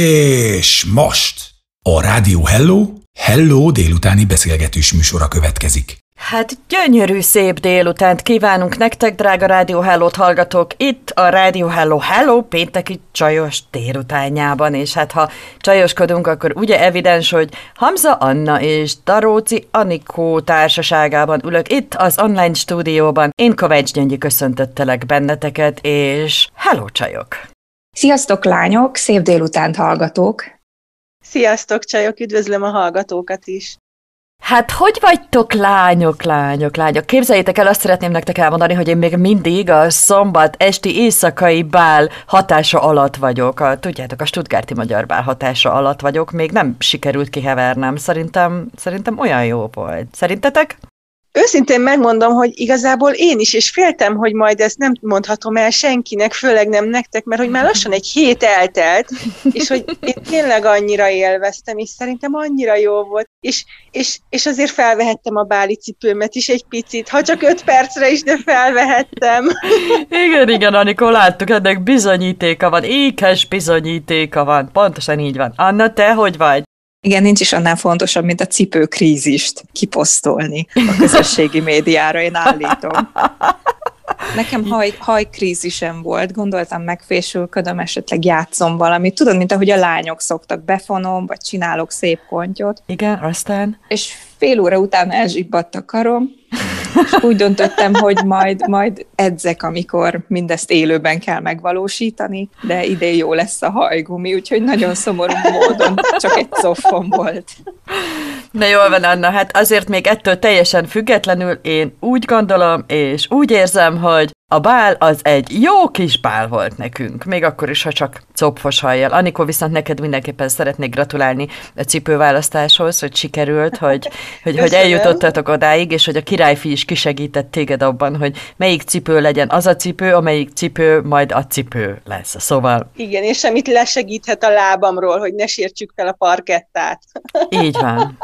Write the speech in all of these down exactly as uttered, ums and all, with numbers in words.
És most a Rádió Hello, Hello délutáni beszélgetős műsora következik. Hát gyönyörű szép délutánt kívánunk nektek, drága Rádió Hello-t hallgatók, itt a Rádió Hello Hello pénteki csajos délutánjában, és hát ha csajoskodunk, akkor ugye evidens, hogy Hamza Anna és Daróczi Anikó társaságában ülök itt az online stúdióban. Én Kovács Gyöngyi köszöntöttelek benneteket, és hello csajok! Sziasztok lányok, szép délutánt hallgatók! Sziasztok csajok, üdvözlöm a hallgatókat is! Hát hogy vagytok lányok, lányok, lányok? Képzeljétek el, azt szeretném nektek elmondani, hogy én még mindig a szombat esti éjszakai bál hatása alatt vagyok. A, tudjátok, a Stuttgarti Magyar Bál hatása alatt vagyok. Még nem sikerült kihevernem. Szerintem, szerintem olyan jó volt. Szerintetek? Őszintén megmondom, hogy igazából én is, és féltem, hogy majd ezt nem mondhatom el senkinek, főleg nem nektek, mert hogy már lassan egy hét eltelt, és hogy én tényleg annyira élveztem, és szerintem annyira jó volt. És, és, és azért felvehettem a báli cipőmet is egy picit, ha csak öt percre is, de felvehettem. Igen, igen, Anikó, láttuk, ennek bizonyítéka van, ékes bizonyítéka van, pontosan így van. Anna, te hogy vagy? Igen, nincs is annál fontosabb, mint a cipőkrízist kiposztolni a közösségi médiára, én állítom. Nekem haj, hajkrízisem volt, gondoltam, megfésülködöm, esetleg játszom valamit. Tudod, mint ahogy a lányok szoktak, befonom, vagy csinálok szép kontyot. Igen, aztán? És fél óra után elzsibbadt a karom, és úgy döntöttem, hogy majd, majd edzek, amikor mindezt élőben kell megvalósítani, de idén jó lesz a hajgumi, úgyhogy nagyon szomorú módon csak egy coffom volt. Na jól van, Anna, hát azért még ettől teljesen függetlenül én úgy gondolom, és úgy érzem, hogy a bál az egy jó kis bál volt nekünk, még akkor is, ha csak copfos hajjal. Anikó, viszont neked mindenképpen szeretnék gratulálni a cipőválasztáshoz, hogy sikerült, hogy, hogy, hogy eljutottatok odáig, és hogy a királyfi is kisegített téged abban, hogy melyik cipő legyen az a cipő, amelyik cipő majd a cipő lesz. Szóval... Igen, és amit lesegíthet a lábamról, hogy ne sértsük fel a parkettát. Így van,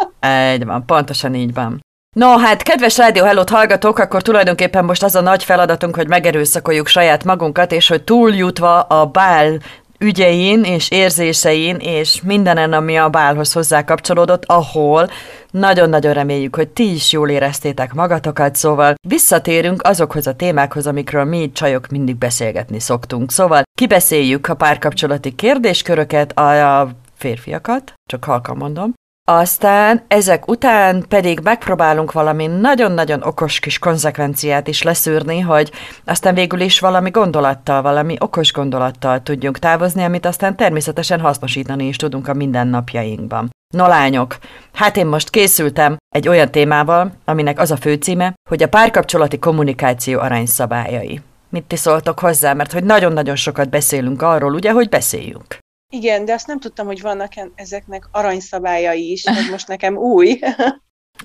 így van, pontosan így van. No, hát kedves Rádió Hellót hallgatók, akkor tulajdonképpen most az a nagy feladatunk, hogy megerőszakoljuk saját magunkat, és hogy túljutva a bál ügyein és érzésein, és mindenen, ami a bálhoz hozzá kapcsolódott, ahol nagyon-nagyon reméljük, hogy ti is jól éreztétek magatokat, szóval visszatérünk azokhoz a témákhoz, amikről mi csajok mindig beszélgetni szoktunk. Szóval kibeszéljük a párkapcsolati kérdésköröket, a férfiakat, csak halkan mondom. Aztán ezek után pedig megpróbálunk valami nagyon-nagyon okos kis konzekvenciát is leszűrni, hogy aztán végül is valami gondolattal, valami okos gondolattal tudjunk távozni, amit aztán természetesen hasznosítani is tudunk a mindennapjainkban. No lányok, hát én most készültem egy olyan témával, aminek az a főcíme, hogy a párkapcsolati kommunikáció arányszabályai. Mit ti szóltok hozzá, mert hogy nagyon-nagyon sokat beszélünk arról, ugye, hogy beszéljünk. Igen, de azt nem tudtam, hogy vannak ezeknek aranyszabályai is, ez most nekem új.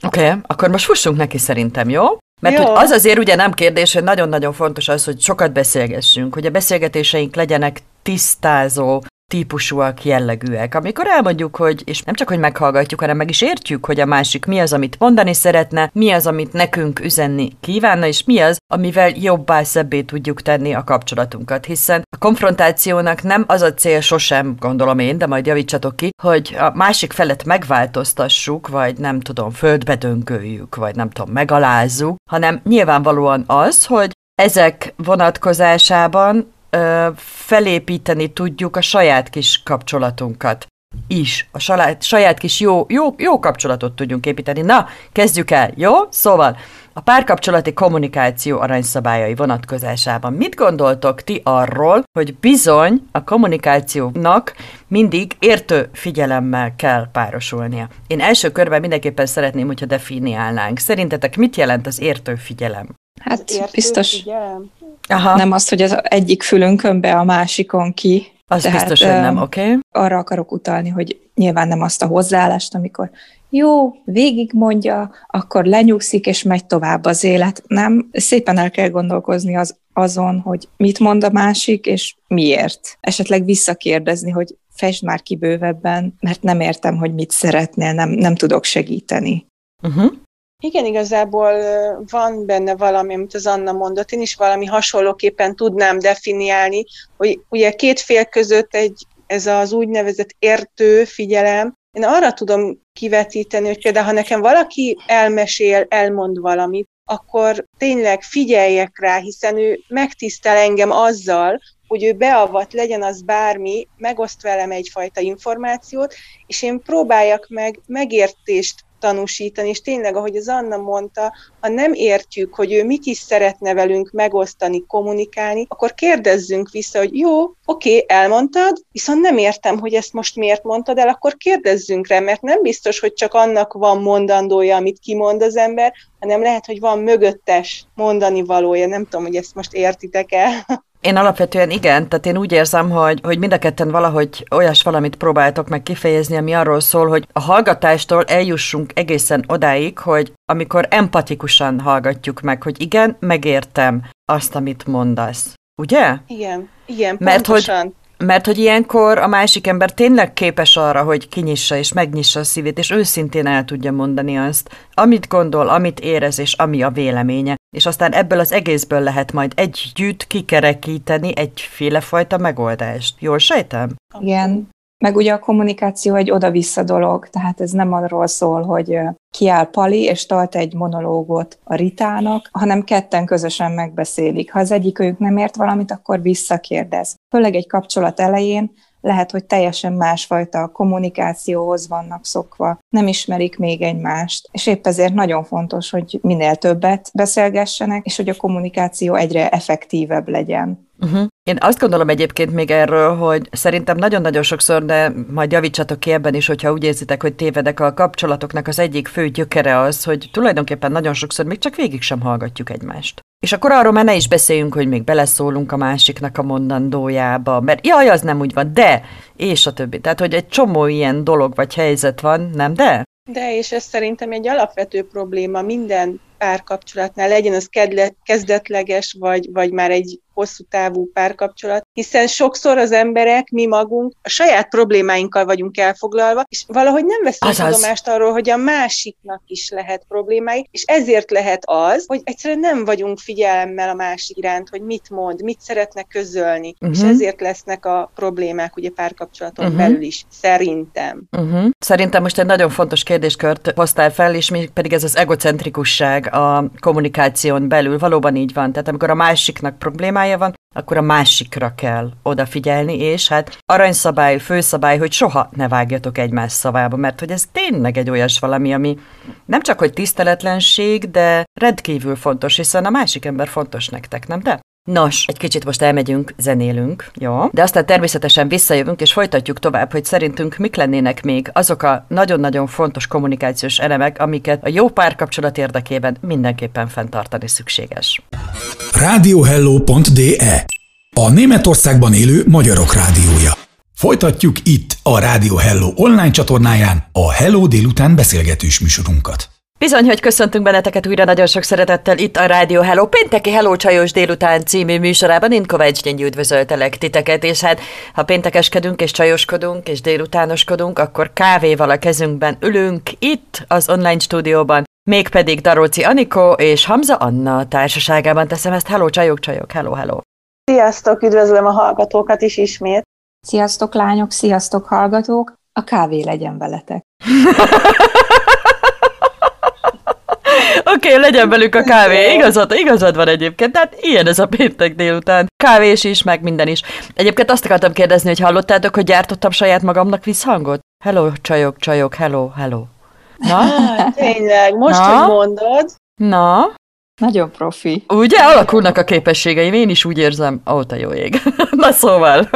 Oké, okay, akkor most fussunk neki szerintem, jó? Mert jó. Az azért ugye nem kérdés, hogy nagyon-nagyon fontos az, hogy sokat beszélgessünk, hogy a beszélgetéseink legyenek tisztázó, típusúak, jellegűek. Amikor elmondjuk, hogy, és nem csak, hogy meghallgatjuk, hanem meg is értjük, hogy a másik mi az, amit mondani szeretne, mi az, amit nekünk üzenni kívánna, és mi az, amivel jobbá, szebbé tudjuk tenni a kapcsolatunkat. Hiszen a konfrontációnak nem az a cél sosem, gondolom én, de majd javítsatok ki, hogy a másik felet megváltoztassuk, vagy nem tudom, földbe döngöljük, vagy nem tudom, megalázzuk, hanem nyilvánvalóan az, hogy ezek vonatkozásában felépíteni tudjuk a saját kis kapcsolatunkat is. A saját, saját kis jó, jó, jó kapcsolatot tudjunk építeni. Na, kezdjük el, jó? Szóval a párkapcsolati kommunikáció aranyszabályai vonatkozásában mit gondoltok ti arról, hogy bizony a kommunikációnak mindig értő figyelemmel kell párosulnia? Én első körben mindenképpen szeretném, hogyha definiálnánk. Szerintetek mit jelent az értő figyelem? Hát az értő biztos... Figyelem. Aha. Nem az, hogy az egyik fülünkön be, a másikon ki. Az tehát, biztos, hogy nem, oké. Okay. Arra akarok utalni, hogy nyilván nem azt a hozzáállást, amikor jó, végigmondja, akkor lenyugszik, és megy tovább az élet. Nem, szépen el kell gondolkozni az, azon, hogy mit mond a másik, és miért. Esetleg visszakérdezni, hogy fejtsd már ki bővebben, mert nem értem, hogy mit szeretnél, nem, nem tudok segíteni. Uh-huh. Igen, igazából van benne valami, amit az Anna mondott, én is valami hasonlóképpen tudnám definiálni, hogy ugye két fél között egy ez az úgynevezett értő figyelem. Én arra tudom kivetíteni, hogy például, ha nekem valaki elmesél, elmond valamit, akkor tényleg figyeljek rá, hiszen ő megtisztel engem azzal, hogy ő beavat, legyen az bármi, megoszt velem egyfajta információt, és én próbáljak meg megértést tanúsítani, és tényleg, ahogy az Anna mondta, ha nem értjük, hogy ő mit is szeretne velünk megosztani, kommunikálni, akkor kérdezzünk vissza, hogy jó, oké, elmondtad, viszont nem értem, hogy ezt most miért mondtad el, akkor kérdezzünk rá, mert nem biztos, hogy csak annak van mondandója, amit kimond az ember, hanem lehet, hogy van mögöttes mondani valója, nem tudom, hogy ezt most értitek el. Én alapvetően igen, tehát én úgy érzem, hogy, hogy mind a ketten valahogy olyas valamit próbáltok meg kifejezni, ami arról szól, hogy a hallgatástól eljussunk egészen odáig, hogy amikor empatikusan hallgatjuk meg, hogy igen, megértem azt, amit mondasz. Ugye? Igen, igen, mert pontosan. Hogy Mert hogy ilyenkor a másik ember tényleg képes arra, hogy kinyissa és megnyissa a szívét, és őszintén el tudja mondani azt, amit gondol, amit érez, és ami a véleménye. És aztán ebből az egészből lehet majd együtt kikerekíteni egyféle fajta megoldást. Jól sejtem? Igen. Meg ugye a kommunikáció egy oda-vissza dolog, tehát ez nem arról szól, hogy kiáll Pali és tart egy monológot a Ritának, hanem ketten közösen megbeszélik. Ha az egyikőjük nem ért valamit, akkor visszakérdez. Főleg egy kapcsolat elején lehet, hogy teljesen másfajta kommunikációhoz vannak szokva, nem ismerik még egymást, és épp ezért nagyon fontos, hogy minél többet beszélgessenek, és hogy a kommunikáció egyre effektívebb legyen. Uh-huh. Én azt gondolom egyébként még erről, hogy szerintem nagyon-nagyon sokszor, de majd javítsatok ki ebben is, hogyha úgy érzitek, hogy tévedek, a kapcsolatoknak az egyik fő gyökere az, hogy tulajdonképpen nagyon sokszor még csak végig sem hallgatjuk egymást. És akkor arról már ne is beszéljünk, hogy még beleszólunk a másiknak a mondandójába, mert jaj, az nem úgy van, de, és a többi. Tehát, hogy egy csomó ilyen dolog vagy helyzet van, nem de? De, és ez szerintem egy alapvető probléma minden párkapcsolatnál, legyen az kezdetleges, vagy, vagy már egy hosszú távú párkapcsolat, hiszen sokszor az emberek, mi magunk a saját problémáinkkal vagyunk elfoglalva, és valahogy nem veszünk tudomást arról, hogy a másiknak is lehet problémái, és ezért lehet az, hogy egyszerűen nem vagyunk figyelemmel a másik iránt, hogy mit mond, mit szeretne közölni, uh-huh. és ezért lesznek a problémák ugye párkapcsolaton uh-huh. belül is, szerintem. Uh-huh. Szerintem most egy nagyon fontos kérdéskört hoztál fel, és még pedig ez az egocentrikusság a kommunikáción belül, valóban így van, tehát amikor a másiknak problémája van, akkor a másikra kell odafigyelni, és hát aranyszabály, főszabály, hogy soha ne vágjatok egymás szavába, mert hogy ez tényleg egy olyas valami, ami nem csak hogy tiszteletlenség, de rendkívül fontos, hiszen a másik ember fontos nektek, nem de? Nos, egy kicsit most elmegyünk, zenélünk, jó? De aztán természetesen visszajövünk, és folytatjuk tovább, hogy szerintünk mik lennének még azok a nagyon-nagyon fontos kommunikációs elemek, amiket a jó párkapcsolat érdekében mindenképpen fenntartani szükséges. rádió hello pont de a Németországban élő magyarok rádiója. Folytatjuk itt a Rádió Hello online csatornáján a Hello délután beszélgetős műsorunkat. Bizony, hogy köszöntünk benneteket újra nagyon sok szeretettel itt a Rádió Hello pénteki Hello Csajos délután című műsorában. Én Kovács Gyöngyi üdvözöltelek titeket, és hát ha péntekeskedünk és csajoskodunk és délutánoskodunk, akkor kávéval a kezünkben ülünk itt az online stúdióban. Mégpedig Daróczi Anikó és Hamza Anna társaságában teszem ezt. Hello csajok, csajok, hello, hello. Sziasztok, üdvözlöm a hallgatókat is ismét. Sziasztok lányok, sziasztok hallgatók, a kávé legyen veletek. Oké, okay, legyen velük a kávé. Igazad, igazad van egyébként. Tehát ilyen ez a péntek délután. Kávés is, meg minden is. Egyébként azt akartam kérdezni, hogy hallottátok, hogy gyártottam saját magamnak visszhangot? Hello, csajok, csajok, hello, hello. Na? Ah, tényleg, most, Na? hogy mondod. Na? Nagyon profi. Ugye? Alakulnak a képességeim, én is úgy érzem. Ó, te jó ég. Na szóval.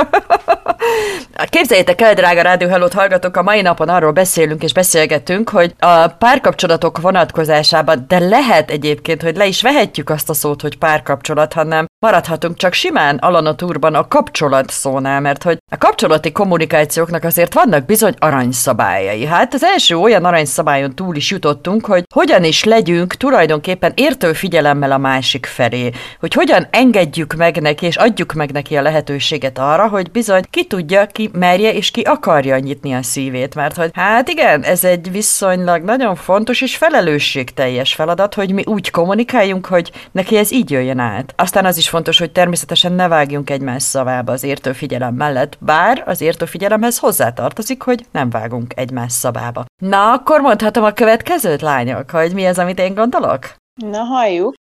Képzeljétek el, drága Rádió Hellót hallgatok, a mai napon arról beszélünk és beszélgetünk, hogy a párkapcsolatok vonatkozásában, de lehet egyébként, hogy le is vehetjük azt a szót, hogy párkapcsolat, hanem maradhatunk csak simán alanatúrban a kapcsolat szónál, mert hogy a kapcsolati kommunikációknak azért vannak bizony aranyszabályai. Hát az első olyan aranyszabályon túl is jutottunk, hogy hogyan is legyünk tulajdonképpen értő figyelemmel a másik felé, hogy hogyan engedjük meg neki és adjuk meg neki a lehetőséget arra, hogy bizony ki tudja, ki merje és ki akarja nyitni a szívét, mert hogy hát igen, ez egy viszonylag nagyon fontos és felelősségteljes feladat, hogy mi úgy kommunikáljunk, hogy neki ez így jöjjön át. Aztán az is fontos, hogy természetesen ne vágjunk egymás szavába az értő figyelem mellett, bár az írtó figyelemhez hozzátartozik, hogy nem vágunk egymás szabába. Na, akkor mondhatom a következőt, lányok, hogy mi az, amit én gondolok? Na, halljuk!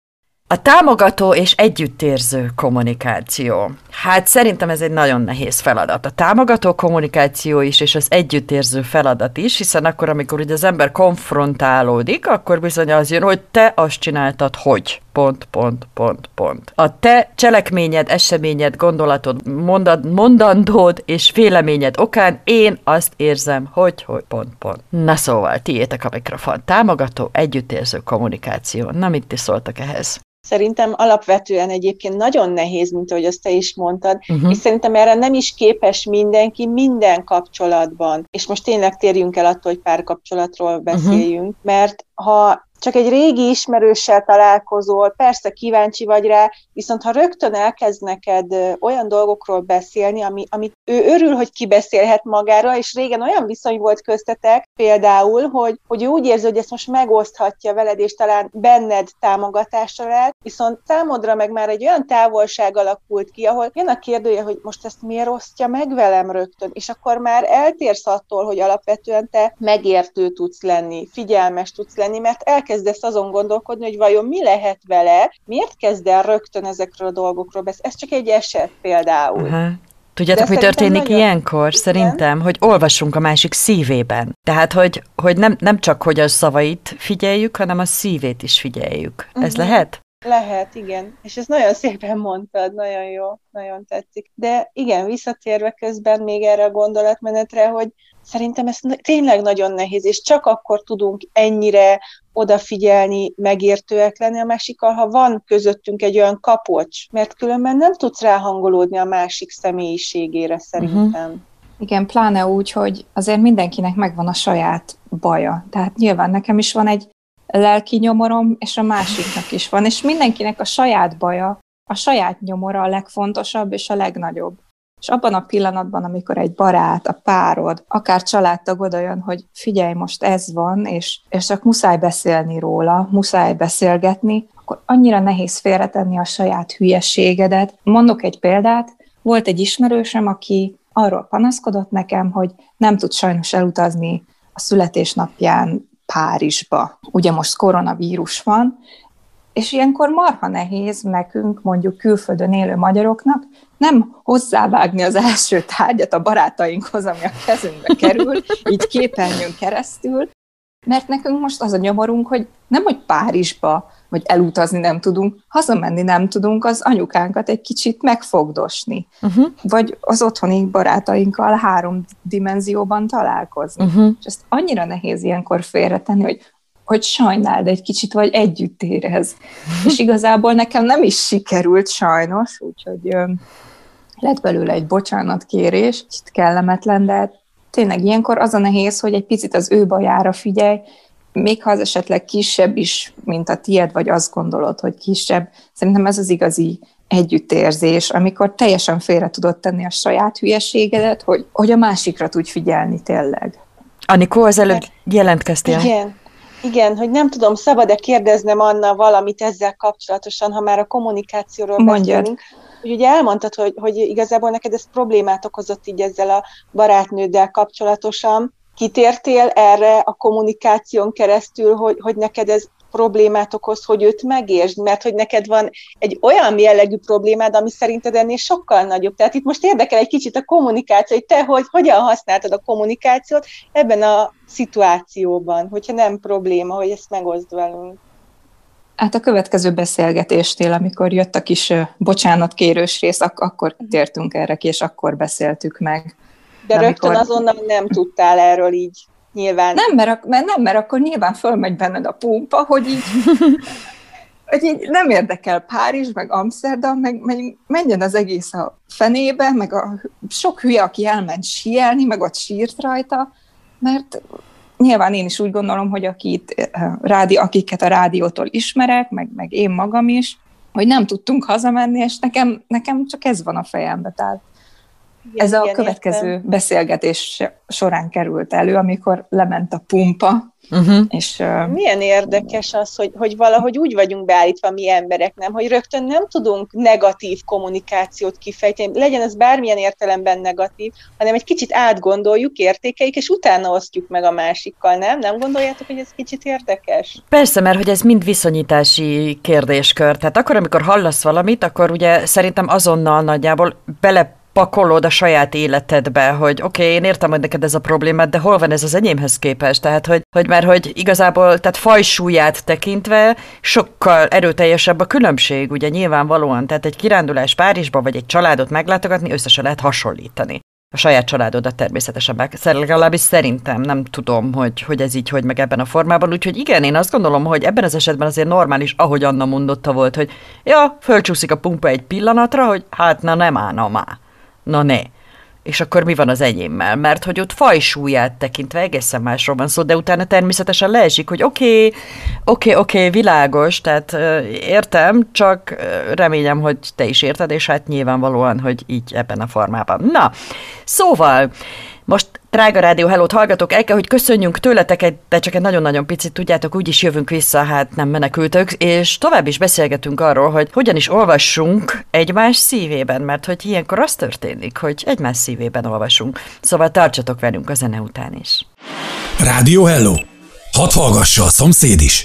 A támogató és együttérző kommunikáció. Hát szerintem ez egy nagyon nehéz feladat. A támogató kommunikáció is, és az együttérző feladat is, hiszen akkor, amikor ugye az ember konfrontálódik, akkor bizony az jön, hogy te azt csináltad, hogy... pont, pont, pont, pont. A te cselekményed, eseményed, gondolatod, mondad, mondandód és véleményed okán én azt érzem, hogy, hogy, pont, pont. Na szóval, tiétek a mikrofon. Támogató, együttérző kommunikáció. Na, mit ti szóltak ehhez? Szerintem alapvetően egyébként nagyon nehéz, mint ahogy azt te is mondtad, uh-huh. és szerintem erre nem is képes mindenki minden kapcsolatban. És most tényleg térjünk el attól, hogy párkapcsolatról beszéljünk, uh-huh. mert ha csak egy régi ismerőssel találkozol, persze kíváncsi vagy rá, viszont ha rögtön elkezd neked olyan dolgokról beszélni, ami, amit ő örül, hogy kibeszélhet magára, és régen olyan viszony volt köztetek például, hogy, hogy ő úgy érzi, hogy ezt most megoszthatja veled, és talán benned támogatásra lehet, viszont számodra meg már egy olyan távolság alakult ki, ahol jön a kérdője, hogy most ezt miért osztja meg velem rögtön, és akkor már eltérsz attól, hogy alapvetően te megértő tudsz lenni, figyelmes tudsz lenni, mert elkezd kezdesz azon gondolkodni, hogy vajon mi lehet vele, miért kezd el rögtön ezekről a dolgokról beszélni. Ez csak egy eset például. Uh-huh. Tudjátok, mi történik nagyon... ilyenkor? Szerintem, hogy olvassunk a másik szívében. Tehát, hogy, hogy nem, nem csak, hogy a szavait figyeljük, hanem a szívét is figyeljük. Uh-huh. Ez lehet? Lehet, igen. És ezt nagyon szépen mondtad, nagyon jó, nagyon tetszik. De igen, visszatérve közben még erre a gondolatmenetre, hogy szerintem ez tényleg nagyon nehéz, és csak akkor tudunk ennyire odafigyelni, megértőek lenni a másikkal, ha van közöttünk egy olyan kapocs, mert különben nem tudsz ráhangolódni a másik személyiségére szerintem. Uh-huh. Igen, pláne úgy, hogy azért mindenkinek megvan a saját baja. Tehát nyilván nekem is van egy lelki nyomorom, és a másiknak is van, és mindenkinek a saját baja, a saját nyomora a legfontosabb és a legnagyobb. És abban a pillanatban, amikor egy barát, a párod, akár családtag oda jön, hogy figyelj, most ez van, és, és csak muszáj beszélni róla, muszáj beszélgetni, akkor annyira nehéz félretenni a saját hülyeségedet. Mondok egy példát, volt egy ismerősöm, aki arról panaszkodott nekem, hogy nem tud sajnos elutazni a születésnapján Párizsba. Ugye most koronavírus van, és ilyenkor marha nehéz nekünk, mondjuk külföldön élő magyaroknak, nem hozzávágni az első tárgyat a barátainkhoz, ami a kezünkbe kerül, így képernyőn keresztül, mert nekünk most az a nyomorunk, hogy nem, hogy Párizsba, vagy elutazni nem tudunk, hazamenni nem tudunk, az anyukánkat egy kicsit megfogdosni, uh-huh. vagy az otthoni barátainkkal három dimenzióban találkozni. Uh-huh. És ezt annyira nehéz ilyenkor félretenni, hogy hogy sajnáld egy kicsit, vagy együtt érez. És igazából nekem nem is sikerült sajnos, úgyhogy ö, lett belőle egy bocsánatkérés, kicsit kellemetlen, de tényleg ilyenkor az a nehéz, hogy egy picit az ő bajára figyelj, még ha az esetleg kisebb is, mint a tied, vagy azt gondolod, hogy kisebb. Szerintem ez az igazi együttérzés, amikor teljesen félre tudod tenni a saját hülyeségedet, hogy, hogy a másikra tudj figyelni tényleg. Anikó, az előbb jelentkeztél. Igen. Igen, hogy nem tudom, szabad-e kérdeznem Anna valamit ezzel kapcsolatosan, ha már a kommunikációról beszélünk. Hogy ugye elmondtad, hogy, hogy igazából neked ez problémát okozott így ezzel a barátnőddel kapcsolatosan. Kitértél erre a kommunikáción keresztül, hogy, hogy neked ez problémát okoz, hogy őt megértsd, mert hogy neked van egy olyan jellegű problémád, ami szerinted ennél sokkal nagyobb. Tehát itt most érdekel egy kicsit a kommunikáció, hogy te hogy, hogyan használtad a kommunikációt ebben a szituációban, hogyha nem probléma, hogy ezt megoszd velünk. Hát a következő beszélgetésnél, amikor jött a kis bocsánatkérős rész, ak- akkor tértünk erre ki, és akkor beszéltük meg. De, De rögtön amikor... azonnal nem tudtál erről így. Nyilván. Nem, mert, mert, nem, mert akkor nyilván fölmegy benned a pumpa, hogy így, hogy így nem érdekel Párizs, meg Amszterdam, meg, meg menjen az egész a fenébe, meg a sok hülye, aki elment síelni, meg ott sírt rajta, mert nyilván én is úgy gondolom, hogy akit, rádi, akiket a rádiótól ismerek, meg, meg én magam is, hogy nem tudtunk hazamenni, és nekem, nekem csak ez van a fejembe, tehát Igen, ez a következő értem. Beszélgetés során került elő, amikor lement a pumpa. Uh-huh. És, uh, milyen érdekes az, hogy, hogy valahogy úgy vagyunk beállítva mi emberek, nem, hogy rögtön nem tudunk negatív kommunikációt kifejteni, legyen ez bármilyen értelemben negatív, hanem egy kicsit átgondoljuk, értékeljük, és utána osztjuk meg a másikkal, nem? Nem gondoljátok, hogy ez kicsit érdekes? Persze, mert hogy ez mind viszonyítási kérdéskör. Tehát akkor, amikor hallasz valamit, akkor ugye szerintem azonnal nagyjából bele pakolod a saját életedbe, hogy oké, okay, én értem, hogy neked ez a problémát, de hol van ez az enyémhez képest? Tehát, hogy, hogy már, hogy igazából, tehát fajsúlyát tekintve sokkal erőteljesebb a különbség, ugye nyilvánvalóan, tehát egy kirándulás Párizsba, vagy egy családot meglátogatni összesen lehet hasonlítani. A saját családodat természetesen meg, legalábbis szerintem nem tudom, hogy, hogy ez így, hogy meg ebben a formában. Úgyhogy igen, én azt gondolom, hogy ebben az esetben azért normális, ahogy Anna mondotta volt, hogy ja, fölcsúszik a pumpa egy pillanatra, hogy hát na nem állna már. Na ne. És akkor mi van az enyémmel? Mert hogy ott fajsúlyát tekintve egészen másról van szó, de utána természetesen leesik, hogy oké, okay, oké, okay, oké, okay, világos, tehát euh, értem, csak euh, remélem, hogy te is érted, és hát nyilvánvalóan, hogy így ebben a formában. Na, szóval, most drága Rádió Hellót hallgatok, el kell, hogy köszönjünk tőleteket, de csak egy nagyon-nagyon picit, tudjátok, úgyis jövünk vissza, hát nem menekültök, és tovább is beszélgetünk arról, hogy hogyan is olvassunk egymás szívében, mert hogy ilyenkor az történik, hogy egymás szívében olvasunk. Szóval tartsatok velünk a zene után is. Rádió Hello! Hadd hallgassa a szomszéd is!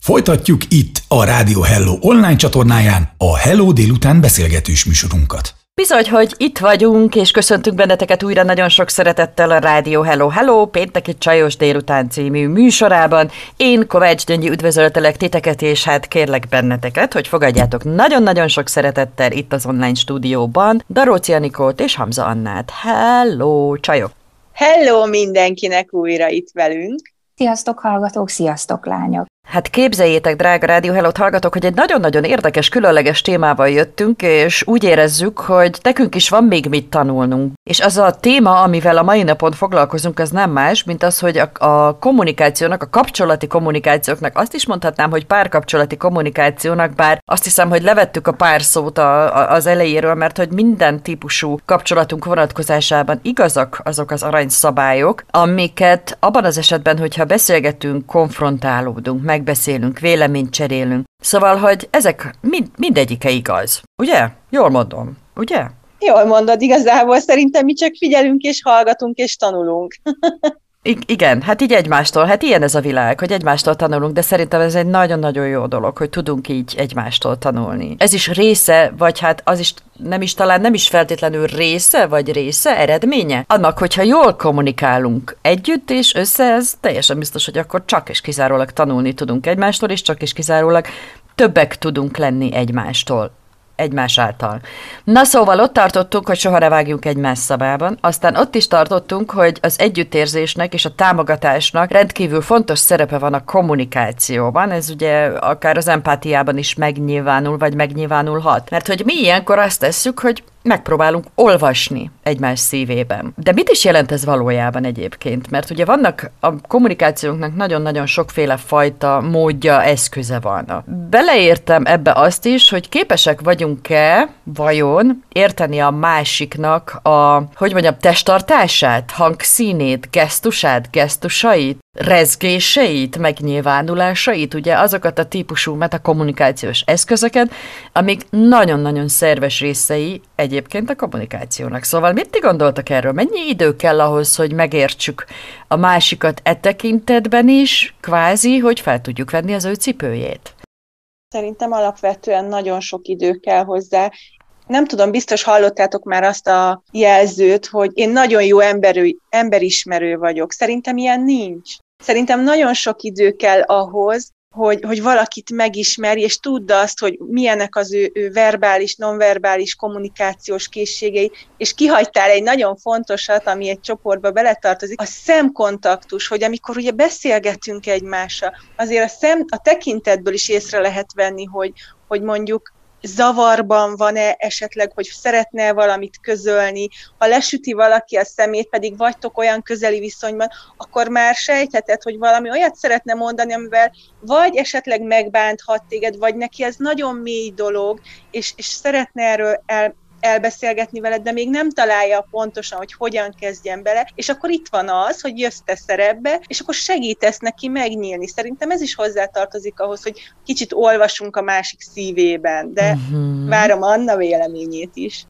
Folytatjuk itt a Rádió Hello online csatornáján a Hello délután beszélgetős műsorunkat. Bizony, hogy itt vagyunk, és köszöntünk benneteket újra nagyon sok szeretettel a Rádió Hello Hello pénteki Csajos délután című műsorában. Én, Kovács Gyöngyi, üdvözöltelek titeket, és hát kérlek benneteket, hogy fogadjátok nagyon-nagyon sok szeretettel itt az online stúdióban Daróczi Anikót és Hamza Annát. Hello, csajok! Hello mindenkinek újra itt velünk! Sziasztok hallgatók, sziasztok lányok! Hát képzeljétek, drága Rádió Hellót hallgatók, hogy egy nagyon-nagyon érdekes, különleges témával jöttünk, és úgy érezzük, hogy nekünk is van még mit tanulnunk. És az a téma, amivel a mai napon foglalkozunk, az nem más, mint az, hogy a, a kommunikációnak, a kapcsolati kommunikációknak, azt is mondhatnám, hogy párkapcsolati kommunikációnak, bár azt hiszem, hogy levettük a pár szót a, a, az elejéről, mert hogy minden típusú kapcsolatunk vonatkozásában igazak azok az aranyszabályok, amiket abban az esetben, hogyha beszélgetünk, konfrontálódunk, megbeszélünk, véleményt cserélünk. Szóval, hogy ezek mind, mindegyike igaz. Ugye? Jól mondom. Ugye? Jól mondod, igazából szerintem mi csak figyelünk és hallgatunk és tanulunk. I- igen, hát így egymástól, hát ilyen ez a világ, hogy egymástól tanulunk, de szerintem ez egy nagyon-nagyon jó dolog, hogy tudunk így egymástól tanulni. Ez is része, vagy hát az is nem is talán nem is feltétlenül része, vagy része, eredménye? Annak, hogyha jól kommunikálunk együtt és össze, ez teljesen biztos, hogy akkor csak és kizárólag tanulni tudunk egymástól, és csak és kizárólag többek tudunk lenni egymástól. egymás által. Na szóval ott tartottunk, hogy soha ne vágjunk egymás szabában, aztán ott is tartottunk, hogy az együttérzésnek és a támogatásnak rendkívül fontos szerepe van a kommunikációban, ez ugye akár az empátiában is megnyilvánul, vagy megnyilvánulhat. Mert hogy mi ilyenkor azt tesszük, hogy megpróbálunk olvasni egymás szívében. De mit is jelent ez valójában egyébként? Mert ugye vannak a kommunikációnknak nagyon-nagyon sokféle fajta módja, eszköze van. Beleértem ebbe azt is, hogy képesek vagyunk-e vajon érteni a másiknak a, hogy mondjam, testtartását, hangszínét, gesztusát, gesztusait, rezgéseit, megnyilvánulásait, ugye azokat a típusú metakommunikációs eszközöket, amik nagyon-nagyon szerves részei egyébként a kommunikációnak. Szóval mit ti gondoltak erről? Mennyi idő kell ahhoz, hogy megértsük a másikat e tekintetben is, kvázi, hogy fel tudjuk venni az ő cipőjét? Szerintem alapvetően nagyon sok idő kell hozzá. Nem tudom, biztos hallottátok már azt a jelzőt, hogy én nagyon jó emberi, emberismerő vagyok. Szerintem ilyen nincs. Szerintem nagyon sok idő kell ahhoz, hogy, hogy valakit megismerj, és tudd azt, hogy milyenek az ő, ő verbális, nonverbális kommunikációs készségei, és kihagytál egy nagyon fontosat, ami egy csoportba beletartozik, a szemkontaktus, hogy amikor ugye beszélgetünk egymással, azért a, szem, a tekintetből is észre lehet venni, hogy, hogy mondjuk zavarban van-e esetleg, hogy szeretne valamit közölni, ha lesüti valaki a szemét, pedig vagytok olyan közeli viszonyban, akkor már sejtheted, hogy valami olyat szeretne mondani, amivel vagy esetleg megbánthat téged, vagy neki ez nagyon mély dolog, és, és szeretne erről el, elbeszélgetni veled, de még nem találja pontosan, hogy hogyan kezdjen bele, és akkor itt van az, hogy jössz te szerepbe, és akkor segítesz neki megnyílni. Szerintem ez is hozzátartozik ahhoz, hogy kicsit olvasunk a másik szívében, de uh-huh. várom Anna véleményét is.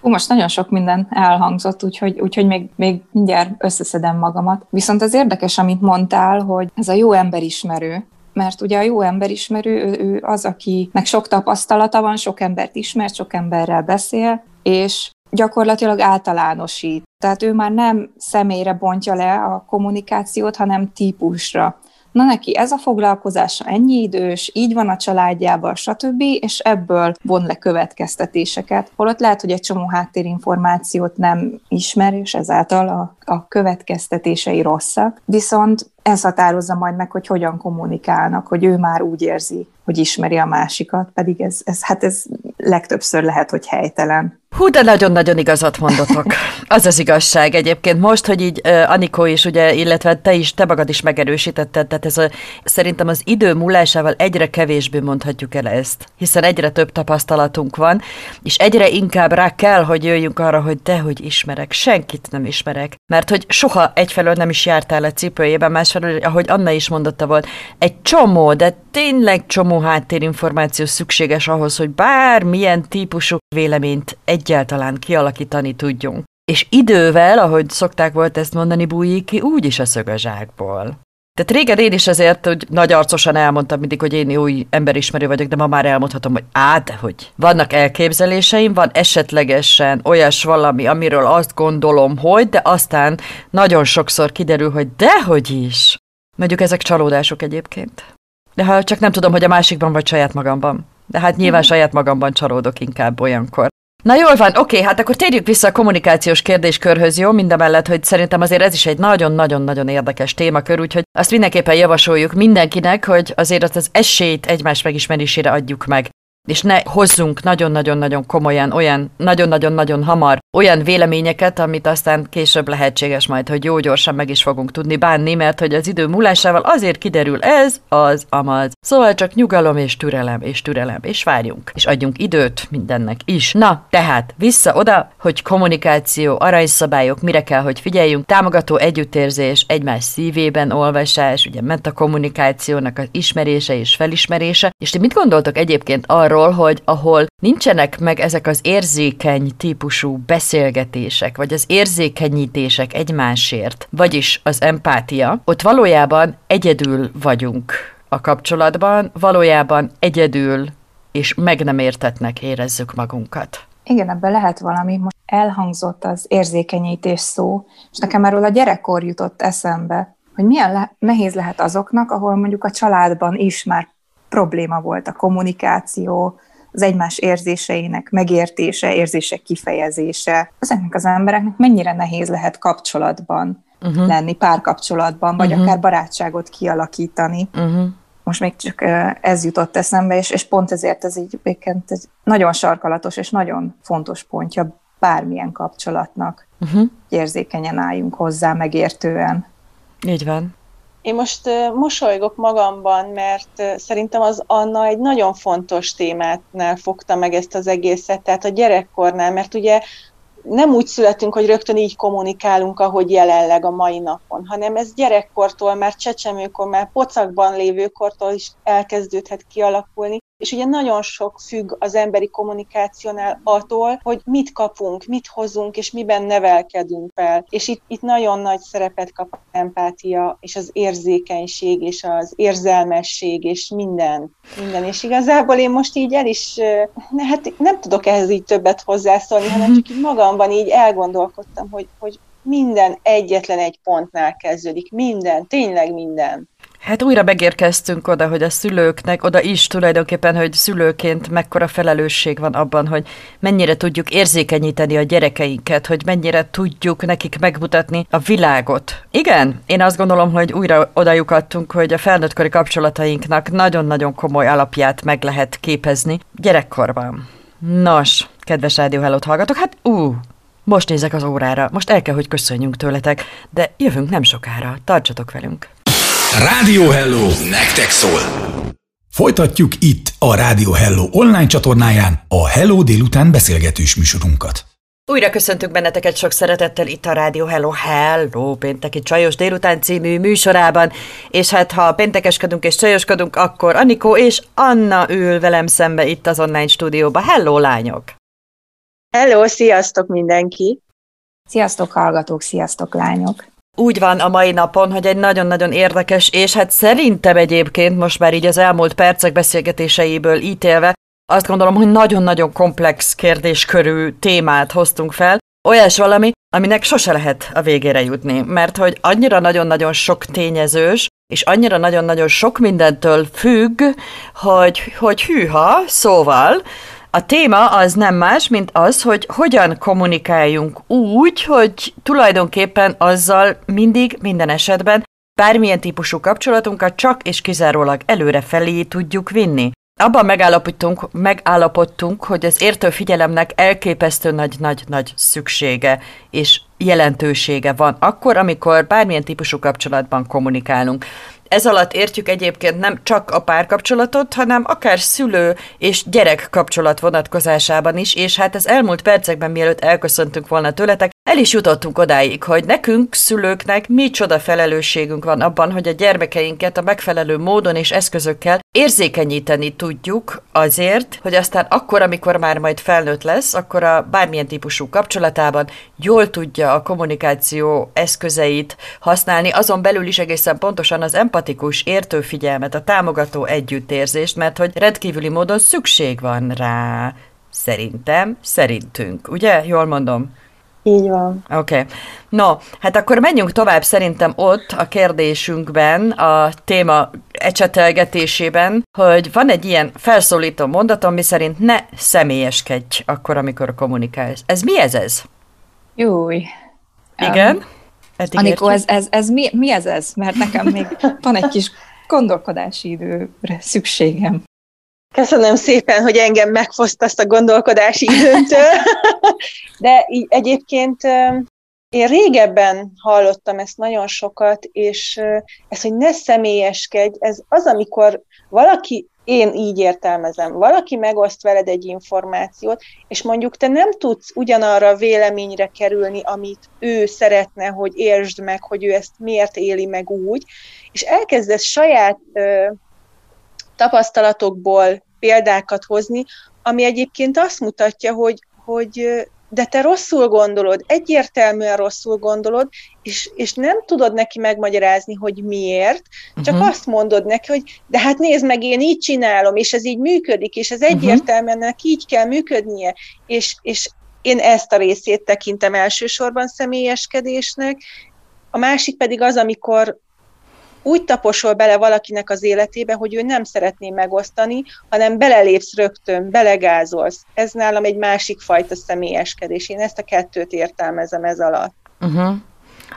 Hú, most nagyon sok minden elhangzott, úgyhogy, úgyhogy még, még mindjárt összeszedem magamat. Viszont az érdekes, amit mondtál, hogy ez a jó emberismerő, mert ugye a jó emberismerő, ő, ő az, akinek sok tapasztalata van, sok embert ismer, sok emberrel beszél, és gyakorlatilag általánosít. Tehát ő már nem személyre bontja le a kommunikációt, hanem típusra. Na neki ez a foglalkozása ennyi idős, így van a családjában, stb., és ebből von le következtetéseket. Holott lehet, hogy egy csomó háttérinformációt nem ismer, és ezáltal a, a következtetései rosszak. Viszont ez határozza majd meg, hogy hogyan kommunikálnak, hogy ő már úgy érzi, hogy ismeri a másikat, pedig ez, ez, hát ez legtöbbször lehet, hogy helytelen. Hú, de nagyon-nagyon igazat mondotok. Az az igazság egyébként. Most, hogy így Anikó is, ugye, illetve te is, te magad is megerősítetted, tehát ez a, szerintem az idő múlásával egyre kevésbé mondhatjuk el ezt, hiszen egyre több tapasztalatunk van, és egyre inkább rá kell, hogy jöjjünk arra, hogy dehogy ismerek, senkit nem ismerek, mert hogy soha egyfelől nem is jártál a cipőjében, másfelől, ahogy Anna is mondotta volt, egy csomó, de tényleg csomó háttérinformáció szükséges ahhoz, hogy bármilyen típusú véleményt egyáltalán kialakítani tudjunk. És idővel, ahogy szokták volt ezt mondani, bújik ki úgyis a szög a zsákból. Tehát régen én is azért, hogy nagy arcosan elmondtam mindig, hogy én új emberismerő vagyok, de ma már elmondhatom, hogy á, de hogy vannak elképzeléseim, van esetlegesen olyas valami, amiről azt gondolom, hogy, de aztán nagyon sokszor kiderül, hogy dehogy is. Mondjuk ezek csalódások egyébként. De ha csak nem tudom, hogy a másikban vagy saját magamban. De hát nyilván saját magamban csalódok inkább olyankor. Na jól van, oké, hát akkor térjük vissza a kommunikációs kérdéskörhöz, jó? Mindamellett, hogy szerintem azért ez is egy nagyon-nagyon-nagyon érdekes témakör, úgyhogy azt mindenképpen javasoljuk mindenkinek, hogy azért azt az esélyt egymás megismerésére adjuk meg. És ne hozzunk nagyon-nagyon-nagyon komolyan olyan, nagyon-nagyon-nagyon hamar olyan véleményeket, amit aztán később lehetséges majd, hogy jó gyorsan meg is fogunk tudni bánni, mert hogy az idő múlásával azért kiderül ez, az, amaz. Szóval csak nyugalom és türelem, és türelem, és várjunk, és adjunk időt mindennek is. Na, tehát vissza oda, hogy kommunikáció, aranyszabályok, mire kell, hogy figyeljünk, támogató együttérzés, egymás szívében olvasás, ugye metakommunikációnak az ismerése és felismerése. És ti mit gondoltok egyébként arról, hogy ahol nincsenek meg ezek az érzékeny típusú beszélgetések, vagy az érzékenyítések egymásért, vagyis az empátia, ott valójában egyedül vagyunk a kapcsolatban, valójában egyedül és meg nem értetnek érezzük magunkat. Igen, ebben lehet valami. Most elhangzott az érzékenyítés szó, és nekem erről a gyerekkor jutott eszembe, hogy milyen le- nehéz lehet azoknak, ahol mondjuk a családban is már probléma volt a kommunikáció, az egymás érzéseinek megértése, érzések kifejezése. Ezeknek az embereknek mennyire nehéz lehet kapcsolatban uh-huh. lenni, párkapcsolatban, vagy uh-huh. akár barátságot kialakítani. Uh-huh. Most még csak ez jutott eszembe, és, és pont ezért ez így egy nagyon sarkalatos és nagyon fontos pontja bármilyen kapcsolatnak. Uh-huh. Érzékenyen álljunk hozzá, megértően. Így van. Én most mosolygok magamban, mert szerintem az Anna egy nagyon fontos témátnál fogta meg ezt az egészet, tehát a gyerekkornál, mert ugye nem úgy születünk, hogy rögtön így kommunikálunk, ahogy jelenleg a mai napon, hanem ez gyerekkortól, már csecsemőkor, már pocakban lévőkortól is elkezdődhet kialakulni, és ugye nagyon sok függ az emberi kommunikációnál attól, hogy mit kapunk, mit hozunk, és miben nevelkedünk fel. És itt, itt nagyon nagy szerepet kap az empátia, és az érzékenység, és az érzelmesség, és minden. minden. És igazából én most így el is, hát nem tudok ehhez így többet hozzászólni, hanem csak így magamban így elgondolkodtam, hogy, hogy minden egyetlen egy pontnál kezdődik. Minden, tényleg minden. Hát újra megérkeztünk oda, hogy a szülőknek, oda is tulajdonképpen, hogy szülőként mekkora felelősség van abban, hogy mennyire tudjuk érzékenyíteni a gyerekeinket, hogy mennyire tudjuk nekik megmutatni a világot. Igen, én azt gondolom, hogy újra odajukadtunk, hogy a felnőttkori kapcsolatainknak nagyon-nagyon komoly alapját meg lehet képezni gyerekkorban. Nos, kedves Rádió Hellót hallgatok, hát ú, most nézek az órára, most el kell, hogy köszönjünk tőletek, de jövünk nem sokára, tartsatok velünk! Rádió Hello, nektek szól! Folytatjuk itt a Rádió Hello online csatornáján a Hello délután beszélgetős műsorunkat. Újra köszöntünk benneteket sok szeretettel itt a Rádió Hello Hello pénteki Csajos délután című műsorában, és hát ha péntekeskedünk és csajoskodunk, akkor Anikó és Anna ül velem szembe itt az online stúdióba. Hello lányok! Hello, sziasztok mindenki! Sziasztok hallgatók, sziasztok lányok! Úgy van a mai napon, hogy egy nagyon-nagyon érdekes, és hát szerintem egyébként most már így az elmúlt percek beszélgetéseiből ítélve, azt gondolom, hogy nagyon-nagyon komplex kérdéskörű témát hoztunk fel, olyas valami, aminek sose lehet a végére jutni, mert hogy annyira nagyon-nagyon sok tényezős, és annyira nagyon-nagyon sok mindentől függ, hogy, hogy hűha, szóval... A téma az nem más, mint az, hogy hogyan kommunikáljunk úgy, hogy tulajdonképpen azzal mindig, minden esetben bármilyen típusú kapcsolatunkat csak és kizárólag előrefelé tudjuk vinni. Abban megállapítunk, megállapodtunk, hogy az értő figyelemnek elképesztő nagy-nagy-nagy szüksége és jelentősége van akkor, amikor bármilyen típusú kapcsolatban kommunikálunk. Ez alatt értjük egyébként nem csak a párkapcsolatot, hanem akár szülő és gyerek kapcsolat vonatkozásában is, és hát az elmúlt percekben, mielőtt elköszöntünk volna tőletek, el is jutottunk odáig, hogy nekünk, szülőknek micsoda felelősségünk van abban, hogy a gyermekeinket a megfelelő módon és eszközökkel érzékenyíteni tudjuk azért, hogy aztán akkor, amikor már majd felnőtt lesz, akkor a bármilyen típusú kapcsolatában jól tudja a kommunikáció eszközeit használni, azon belül is egészen pontosan az empatikus értőfigyelmet, a támogató együttérzést, mert hogy rendkívüli módon szükség van rá. Szerintem, szerintünk, ugye? Jól mondom? Így van. Oké. Okay. No, hát akkor menjünk tovább szerintem ott a kérdésünkben, a téma ecsetelgetésében, hogy van egy ilyen felszólító mondatom, miszerint ne személyeskedj akkor, amikor kommunikálsz. Ez mi ez ez? Júj. Igen? Um, Anikó, ez, ez, ez mi, mi ez ez? Mert nekem még van egy kis gondolkodási időre szükségem. Köszönöm szépen, hogy engem megfosztasz a gondolkodási időmtől, de így egyébként én régebben hallottam ezt nagyon sokat, és ez, hogy ne személyeskedj, ez az, amikor valaki, én így értelmezem, valaki megoszt veled egy információt, és mondjuk te nem tudsz ugyanarra a véleményre kerülni, amit ő szeretne, hogy értsd meg, hogy ő ezt miért éli meg úgy, és elkezdesz saját... tapasztalatokból példákat hozni, ami egyébként azt mutatja, hogy, hogy de te rosszul gondolod, egyértelműen rosszul gondolod, és, és nem tudod neki megmagyarázni, hogy miért, csak uh-huh. azt mondod neki, hogy de hát nézd meg, én így csinálom, és ez így működik, és ez egyértelműen neki így kell működnie, és, és én ezt a részét tekintem elsősorban személyeskedésnek, a másik pedig az, amikor úgy taposol bele valakinek az életébe, hogy ő nem szeretné megosztani, hanem belelépsz rögtön, belegázolsz. Ez nálam egy másik fajta személyeskedés. Én ezt a kettőt értelmezem ez alatt. Uh-huh.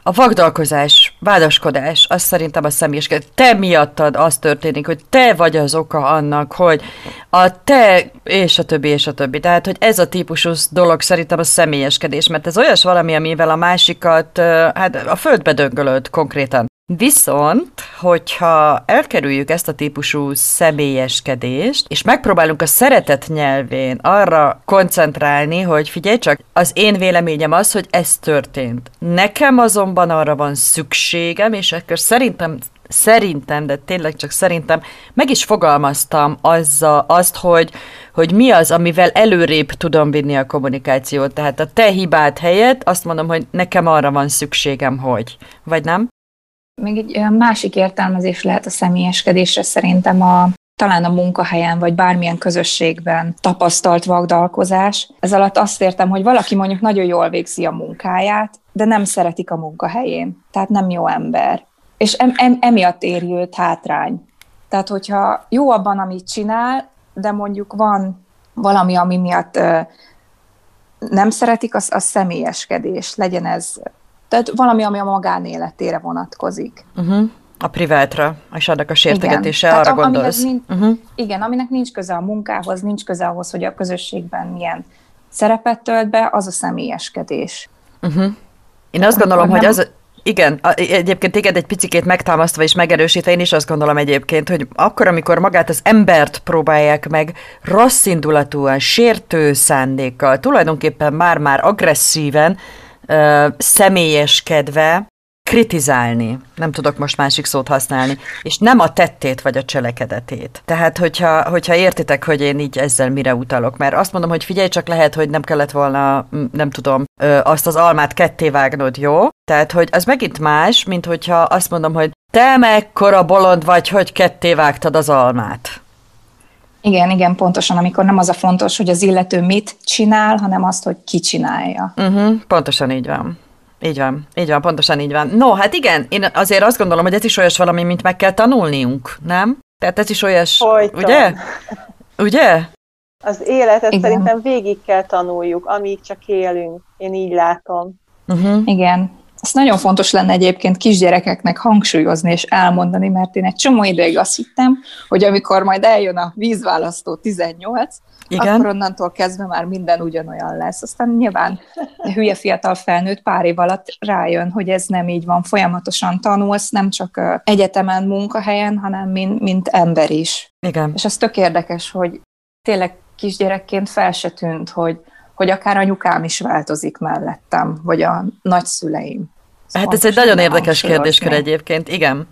A vagdalkozás, vádaskodás, az szerintem a személyeskedés. Te miattad az történik, hogy te vagy az oka annak, hogy a te, és a többi, és a többi. Tehát, hogy ez a típusú dolog szerintem a személyeskedés, mert ez olyas valami, amivel a másikat, hát a földbe döngölöd konkrétan. Viszont, hogyha elkerüljük ezt a típusú személyeskedést, és megpróbálunk a szeretet nyelvén arra koncentrálni, hogy figyelj csak, az én véleményem az, hogy ez történt. Nekem azonban arra van szükségem, és akkor szerintem, szerintem, de tényleg csak szerintem, meg is fogalmaztam azzal, azt, hogy, hogy mi az, amivel előrébb tudom vinni a kommunikációt. Tehát a te hibád helyett azt mondom, hogy nekem arra van szükségem, hogy. Vagy nem? Még egy másik értelmezés lehet a személyeskedésre szerintem a, talán a munkahelyen, vagy bármilyen közösségben tapasztalt vagdalkozás. Ez alatt azt értem, hogy valaki mondjuk nagyon jól végzi a munkáját, de nem szeretik a munkahelyén, tehát nem jó ember. És em, em, emiatt éri őt hátrány. Tehát, hogyha jó abban, amit csinál, de mondjuk van valami, ami miatt ö, nem szeretik, az, az személyeskedés. Legyen ez... Tehát valami, ami a magánéletére vonatkozik. Uh-huh. A privátra, és annak a sértegetése, arra a, gondolsz. Nincs, uh-huh. Igen, aminek nincs köze a munkához, nincs köze ahhoz, hogy a közösségben milyen szerepet tölt be, az a személyeskedés. Uh-huh. Én azt gondolom, nem... hogy az... Igen, egyébként téged egy picikét megtámasztva és megerősítve, én is azt gondolom egyébként, hogy akkor, amikor magát az embert próbálják meg rosszindulatúan, sértő szándékkal, tulajdonképpen már-már agresszíven, ö, személyeskedve kritizálni, nem tudok most másik szót használni, és nem a tettét vagy a cselekedetét. Tehát, hogyha, hogyha értitek, hogy én így ezzel mire utalok, mert azt mondom, hogy figyelj, csak lehet, hogy nem kellett volna, nem tudom, ö, azt az almát ketté vágnod, jó? Tehát, hogy az megint más, mint hogyha azt mondom, hogy te mekkora bolond vagy, hogy ketté vágtad az almát. Igen, igen, pontosan, amikor nem az a fontos, hogy az illető mit csinál, hanem azt, hogy ki csinálja. Uh-huh, pontosan így van. Így van, így van, pontosan így van. No, hát igen, én azért azt gondolom, hogy ez is olyas valami, mint meg kell tanulniunk, nem? Tehát ez is olyas, Folyton. ugye? Ugye? Az életet igen. Szerintem végig kell tanuljuk, amíg csak élünk. Én így látom. Uh-huh. Igen. Ezt nagyon fontos lenne egyébként kisgyerekeknek hangsúlyozni és elmondani, mert én egy csomó ideig azt hittem, hogy amikor majd eljön a vízválasztó tizennyolc, igen, akkor onnantól kezdve már minden ugyanolyan lesz. Aztán nyilván hülye fiatal felnőtt pár év alatt rájön, hogy ez nem így van. Folyamatosan tanulsz, nem csak egyetemen, munkahelyen, hanem mint, mint ember is. Igen. És az tök érdekes, hogy tényleg kisgyerekként fel se tűnt, hogy hogy akár anyukám is változik mellettem, vagy a nagyszüleim. Ez hát ez egy nagyon érdekes kérdéskör egyébként, igen.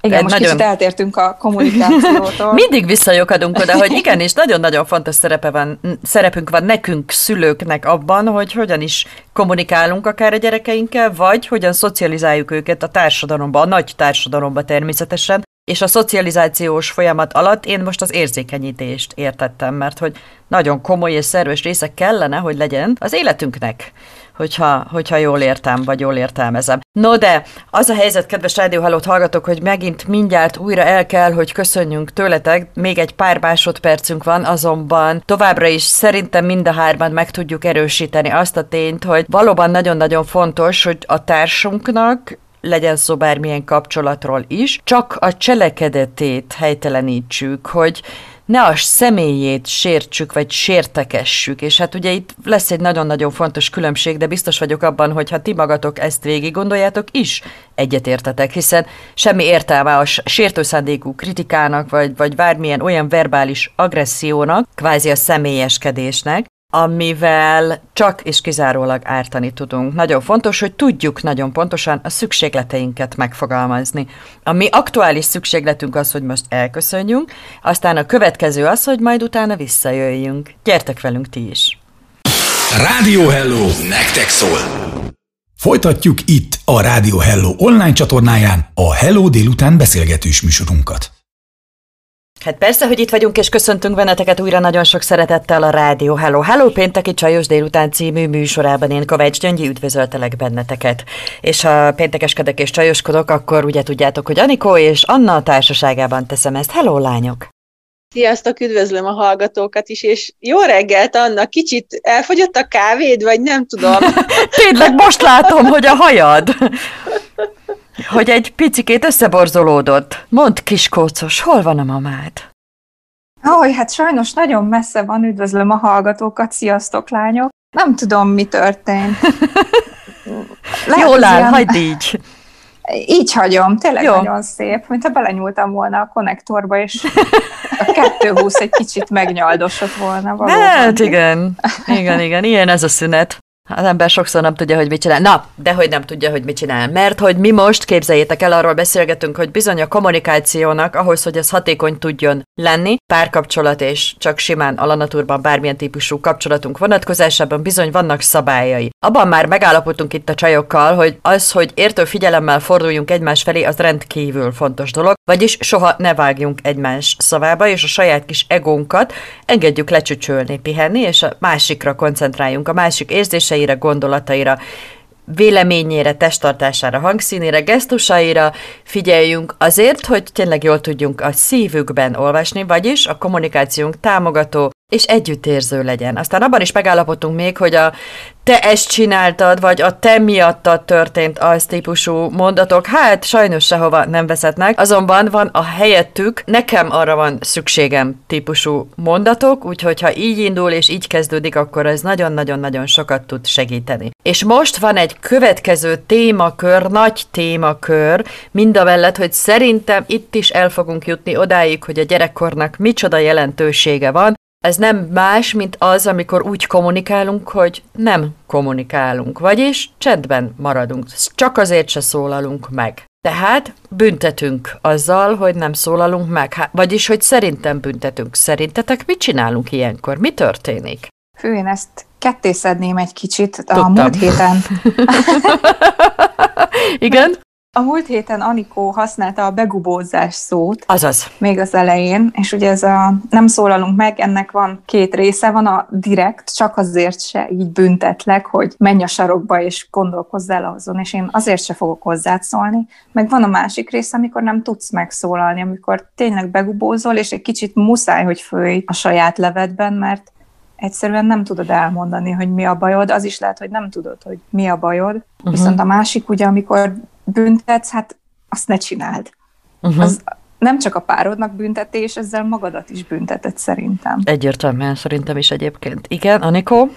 Igen, egy most nagyon... kicsit eltértünk a kommunikációtól. Mindig visszajokadunk oda, hogy igenis, nagyon-nagyon fontos szerepe van, szerepünk van nekünk, szülőknek abban, hogy hogyan is kommunikálunk akár a gyerekeinkkel, vagy hogyan szocializáljuk őket a társadalomba, a nagy társadalomba természetesen. És a szocializációs folyamat alatt én most az érzékenyítést értettem, mert hogy nagyon komoly és szerves része kellene, hogy legyen az életünknek, hogyha, hogyha jól értem, vagy jól értelmezem. No de, az a helyzet, kedves Rádió Hallót hallgatok, hogy megint mindjárt újra el kell, hogy köszönjünk tőletek. Még egy pár másodpercünk van, azonban továbbra is szerintem mind a hárman meg tudjuk erősíteni azt a tényt, hogy valóban nagyon-nagyon fontos, hogy a társunknak, legyen szó bármilyen kapcsolatról is, csak a cselekedetét helytelenítsük, hogy ne a személyét sértsük, vagy sértekessük, és hát ugye itt lesz egy nagyon-nagyon fontos különbség, de biztos vagyok abban, hogy ha ti magatok ezt végig gondoljátok is, egyetértetek, hiszen semmi értelme a sértőszándékú kritikának, vagy, vagy bármilyen olyan verbális agressziónak, kvázi a személyeskedésnek, amivel csak és kizárólag ártani tudunk. Nagyon fontos, hogy tudjuk nagyon pontosan a szükségleteinket megfogalmazni. A mi aktuális szükségletünk az, hogy most elköszönjünk, aztán a következő az, hogy majd utána visszajöjjünk. Gyertek velünk ti is! Rádió Hello! Nektek szól! Folytatjuk itt a Rádió Hello online csatornáján a Hello délután beszélgetős műsorunkat. Hát persze, hogy itt vagyunk, és köszöntünk benneteket újra nagyon sok szeretettel a Rádió Hello! Hello! Pénteki Csajos délután című műsorában én, Kovács Gyöngyi, üdvözöltelek benneteket. És ha péntekeskedek és csajoskodok, akkor ugye tudjátok, hogy Anikó és Anna a társaságában teszem ezt. Hello, lányok! Sziasztok, üdvözlöm a hallgatókat is, és jó reggelt, Anna! Kicsit elfogyott a kávéd, vagy nem tudom? Tényleg most látom, hogy a hajad... Hogy egy picikét összeborzolódott. Mondd, kiskócos, hol van a mamád? Ahogy, hát sajnos nagyon messze van, üdvözlöm a hallgatókat, sziasztok, lányok. Nem tudom, mi történt. Jól áll, ilyen... hagyd így. Így hagyom, tényleg jó. Nagyon szép, mintha belenyúltam volna a konnektorba, és a kettő húsz egy kicsit megnyaldosott volna valóban. Hát igen, igen, igen, ilyen ez a szünet. Az ember sokszor nem tudja, hogy mit csinál. Na, de hogy nem tudja, hogy mit csinál. Mert hogy mi most, képzeljétek el, arról beszélgetünk, hogy bizony a kommunikációnak, ahhoz, hogy ez hatékony tudjon lenni, párkapcsolat és csak simán alanatúrban bármilyen típusú kapcsolatunk vonatkozásában bizony vannak szabályai. Abban már megállapodtunk itt a csajokkal, hogy az, hogy értő figyelemmel forduljunk egymás felé, az rendkívül fontos dolog, vagyis soha ne vágjunk egymás szavába, és a saját kis egónkat engedjük lecsücsölni, pihenni, és a másikra koncentráljunk, a másik érzése, gondolataira, véleményére, testtartására, hangszínére, gesztusaira figyeljünk azért, hogy tényleg jól tudjunk a szívükben olvasni, vagyis a kommunikációnk támogató, és együttérző legyen. Aztán abban is megállapodtunk még, hogy a te ezt csináltad, vagy a te miattad történt az típusú mondatok, hát sajnos sehova nem vezetnek, azonban van a helyettük, nekem arra van szükségem típusú mondatok, úgyhogy ha így indul és így kezdődik, akkor ez nagyon-nagyon-nagyon sokat tud segíteni. És most van egy következő témakör, nagy témakör, mindamellett, hogy szerintem itt is el fogunk jutni odáig, hogy a gyerekkornak micsoda jelentősége van. Ez nem más, mint az, amikor úgy kommunikálunk, hogy nem kommunikálunk, vagyis csendben maradunk, csak azért se szólalunk meg. Tehát büntetünk azzal, hogy nem szólalunk meg, Há, vagyis hogy szerintem büntetünk. Szerintetek mit csinálunk ilyenkor? Mi történik? Hű, én ezt kettészedném egy kicsit. Tudtam. A múlt héten. Igen? A múlt héten Anikó használta a begubózás szót. Azaz. Még az elején, és ugye ez a nem szólalunk meg, ennek van két része, van a direkt, csak azért se így büntetlek, hogy menj a sarokba és gondolkozzál azon, és én azért se fogok hozzád szólni. Meg van a másik része, amikor nem tudsz megszólalni, amikor tényleg begubózol, és egy kicsit muszáj, hogy följ a saját levedben, mert egyszerűen nem tudod elmondani, hogy mi a bajod, az is lehet, hogy nem tudod, hogy mi a bajod, uh-huh. Viszont a másik ugye, amikor büntetsz, hát azt ne csináld. Uh-huh. Az nem csak a párodnak büntetés, ezzel magadat is bünteted szerintem. Egyértelműen szerintem is egyébként. Igen, Anikó?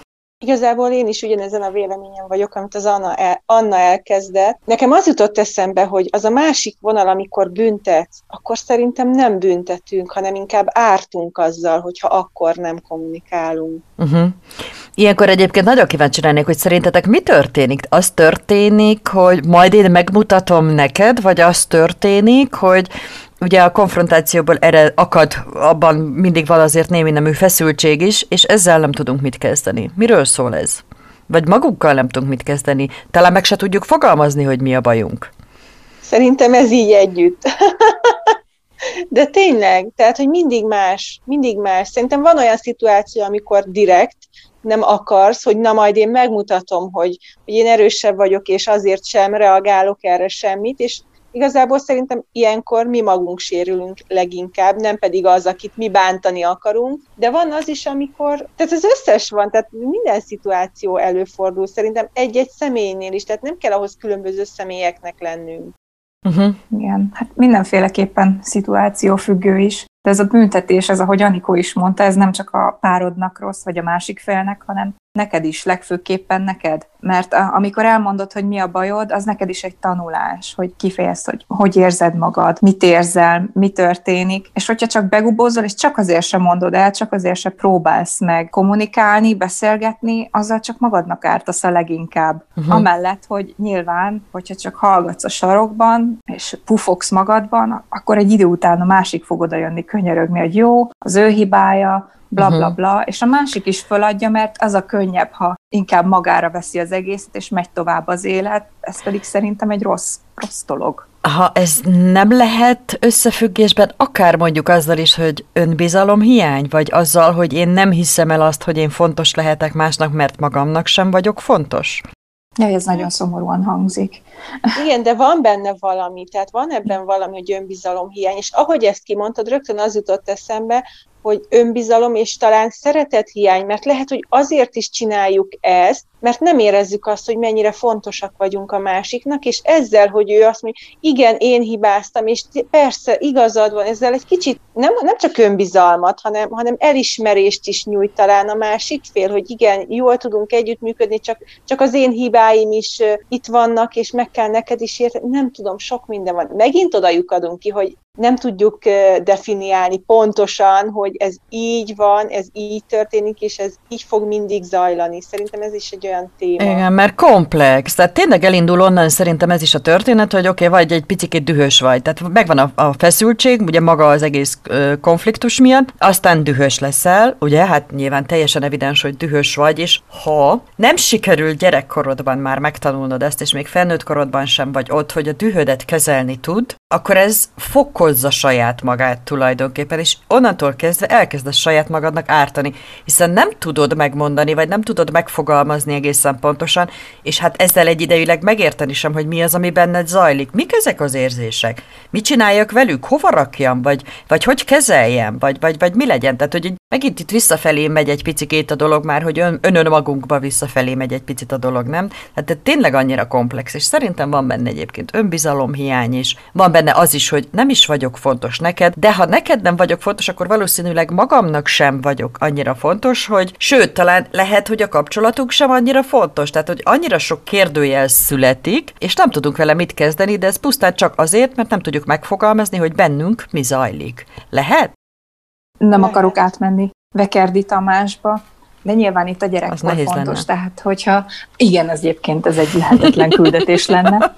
Igazából én is ugyanezen a véleményen vagyok, amit az Anna, el, Anna elkezdett. Nekem az jutott eszembe, hogy az a másik vonal, amikor büntetsz, akkor szerintem nem büntetünk, hanem inkább ártunk azzal, hogyha akkor nem kommunikálunk. Uh-huh. Ilyenkor egyébként nagyon kíváncsi lennék, hogy szerintetek mi történik? Az történik, hogy majd én megmutatom neked, vagy az történik, hogy... Ugye a konfrontációból erre akad, abban mindig van azért némi nemű feszültség is, és ezzel nem tudunk mit kezdeni. Miről szól ez? Vagy magunkkal nem tudunk mit kezdeni? Talán meg se tudjuk fogalmazni, hogy mi a bajunk. Szerintem ez így együtt. De tényleg, tehát, hogy mindig más, mindig más. Szerintem van olyan szituáció, amikor direkt nem akarsz, hogy na majd én megmutatom, hogy, hogy én erősebb vagyok, és azért sem reagálok erre semmit, és igazából szerintem ilyenkor mi magunk sérülünk leginkább, nem pedig az, akit mi bántani akarunk, de van az is, amikor, tehát az összes van, tehát minden szituáció előfordul szerintem egy-egy személynél is, tehát nem kell ahhoz különböző személyeknek lennünk. Uh-huh. Igen, hát mindenféleképpen szituációfüggő is, de ez a büntetés, ez ahogy Anikó is mondta, ez nem csak a párodnak rossz, vagy a másik félnek, hanem neked is, legfőképpen neked. Mert a, amikor elmondod, hogy mi a bajod, az neked is egy tanulás, hogy kifejezd, hogy hogy érzed magad, mit érzel, mi történik, és hogyha csak begubózol, és csak azért sem mondod el, csak azért sem próbálsz meg kommunikálni, beszélgetni, azzal csak magadnak ártasz a leginkább. Uh-huh. Amellett, hogy nyilván, hogyha csak hallgatsz a sarokban, és pufogsz magadban, akkor egy idő után a másik fog odajönni, könyörögni, hogy jó, az ő hibája, bla, bla, bla, és a másik is föladja, mert az a könnyebb, ha inkább magára veszi az egészet, és megy tovább az élet, ez pedig szerintem egy rossz, rossz dolog. Ha ez nem lehet összefüggésben, akár mondjuk azzal is, hogy önbizalom hiány, vagy azzal, hogy én nem hiszem el azt, hogy én fontos lehetek másnak, mert magamnak sem vagyok fontos. Jaj, ez nagyon szomorúan hangzik. Igen, de van benne valami, tehát van ebben valami, hogy önbizalom hiány, és ahogy ezt kimondtad, rögtön az jutott eszembe, hogy önbizalom és talán szeretethiány, mert lehet, hogy azért is csináljuk ezt, mert nem érezzük azt, hogy mennyire fontosak vagyunk a másiknak, és ezzel, hogy ő azt mondja, igen, én hibáztam, és persze, igazad van, ezzel egy kicsit nem, nem csak önbizalmat, hanem, hanem elismerést is nyújt talán a másik fél, hogy igen, jól tudunk együttműködni, csak, csak az én hibáim is itt vannak, és meg kell neked is érteni, nem tudom, sok minden van. Megint oda lyukadunk ki, hogy nem tudjuk definiálni pontosan, hogy ez így van, ez így történik, és ez így fog mindig zajlani. Szerintem ez is egy olyan téma. Igen, mert komplex. Tehát tényleg elindul onnan szerintem ez is a történet, hogy oké, okay, vagy egy picikét dühös vagy. Tehát megvan a, a feszültség, ugye maga az egész ö, konfliktus miatt, aztán dühös leszel, ugye, hát nyilván teljesen evidens, hogy dühös vagy, és ha nem sikerül gyerekkorodban már megtanulnod ezt, és még felnőtt korodban sem vagy ott, hogy a dühödet kezelni tud, akkor ez fokozza saját magát tulajdonképpen, és onnantól kezdve elkezdesz saját magadnak ártani, hiszen nem tudod megmondani, vagy nem tudod megfogalmazni egészen pontosan, és hát ezzel egyidejűleg megérteni sem, hogy mi az, ami benned zajlik. Mik ezek az érzések? Mit csináljak velük? Hova rakjam? Vagy, vagy hogy kezeljem? Vagy, vagy, vagy mi legyen? Tehát, hogy Megint itt visszafelé megy egy picit a dolog már, hogy ön, önön magunkba visszafelé megy egy picit a dolog, nem? Hát ez tényleg annyira komplex, és szerintem van benne egyébként önbizalomhiány is, van benne az is, hogy nem is vagyok fontos neked, de ha neked nem vagyok fontos, akkor valószínűleg magamnak sem vagyok annyira fontos, hogy sőt, talán lehet, hogy a kapcsolatunk sem annyira fontos, tehát hogy annyira sok kérdőjel születik, és nem tudunk vele mit kezdeni, de ez pusztán csak azért, mert nem tudjuk megfogalmazni, hogy bennünk mi zajlik. Lehet? Nem akarok átmenni Vekerdi Tamásba, de nyilván itt a gyerekkor fontos, lenne. Tehát hogyha... Igen, az egyébként ez egy lehetetlen küldetés lenne.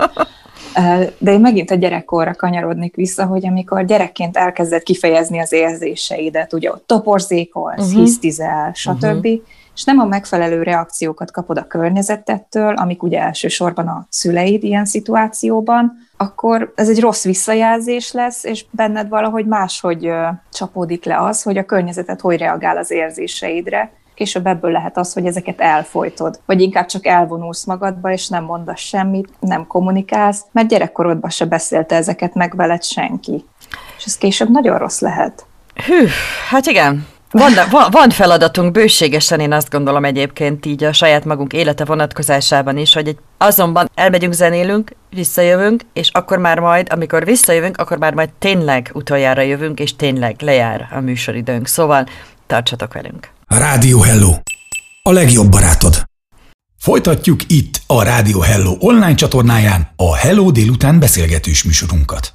De én megint a gyerekkorra kanyarodnék vissza, hogy amikor gyerekként elkezded kifejezni az érzéseidet, ugye ott toporzékolsz, uh-huh. hisztizel, stb., uh-huh. és nem a megfelelő reakciókat kapod a környezetettől, amik ugye elsősorban a szüleid ilyen szituációban, akkor ez egy rossz visszajelzés lesz, és benned valahogy máshogy csapódik le az, hogy a környezeted hogy reagál az érzéseidre. Később ebből lehet az, hogy ezeket elfojtod, vagy inkább csak elvonulsz magadba, és nem mondasz semmit, nem kommunikálsz, mert gyerekkorodban se beszélte ezeket meg veled senki. És ez később nagyon rossz lehet. Hű, hát igen. Van, van, van feladatunk bőségesen, én azt gondolom egyébként így a saját magunk élete vonatkozásában is, hogy egy, azonban elmegyünk, zenélünk, visszajövünk, és akkor már majd, amikor visszajövünk, akkor már majd tényleg utoljára jövünk, és tényleg lejár a műsoridőnk. Szóval tartsatok velünk! Rádió Hello! A legjobb barátod! Folytatjuk itt a Rádió Hello online csatornáján a Hello délután beszélgetős műsorunkat.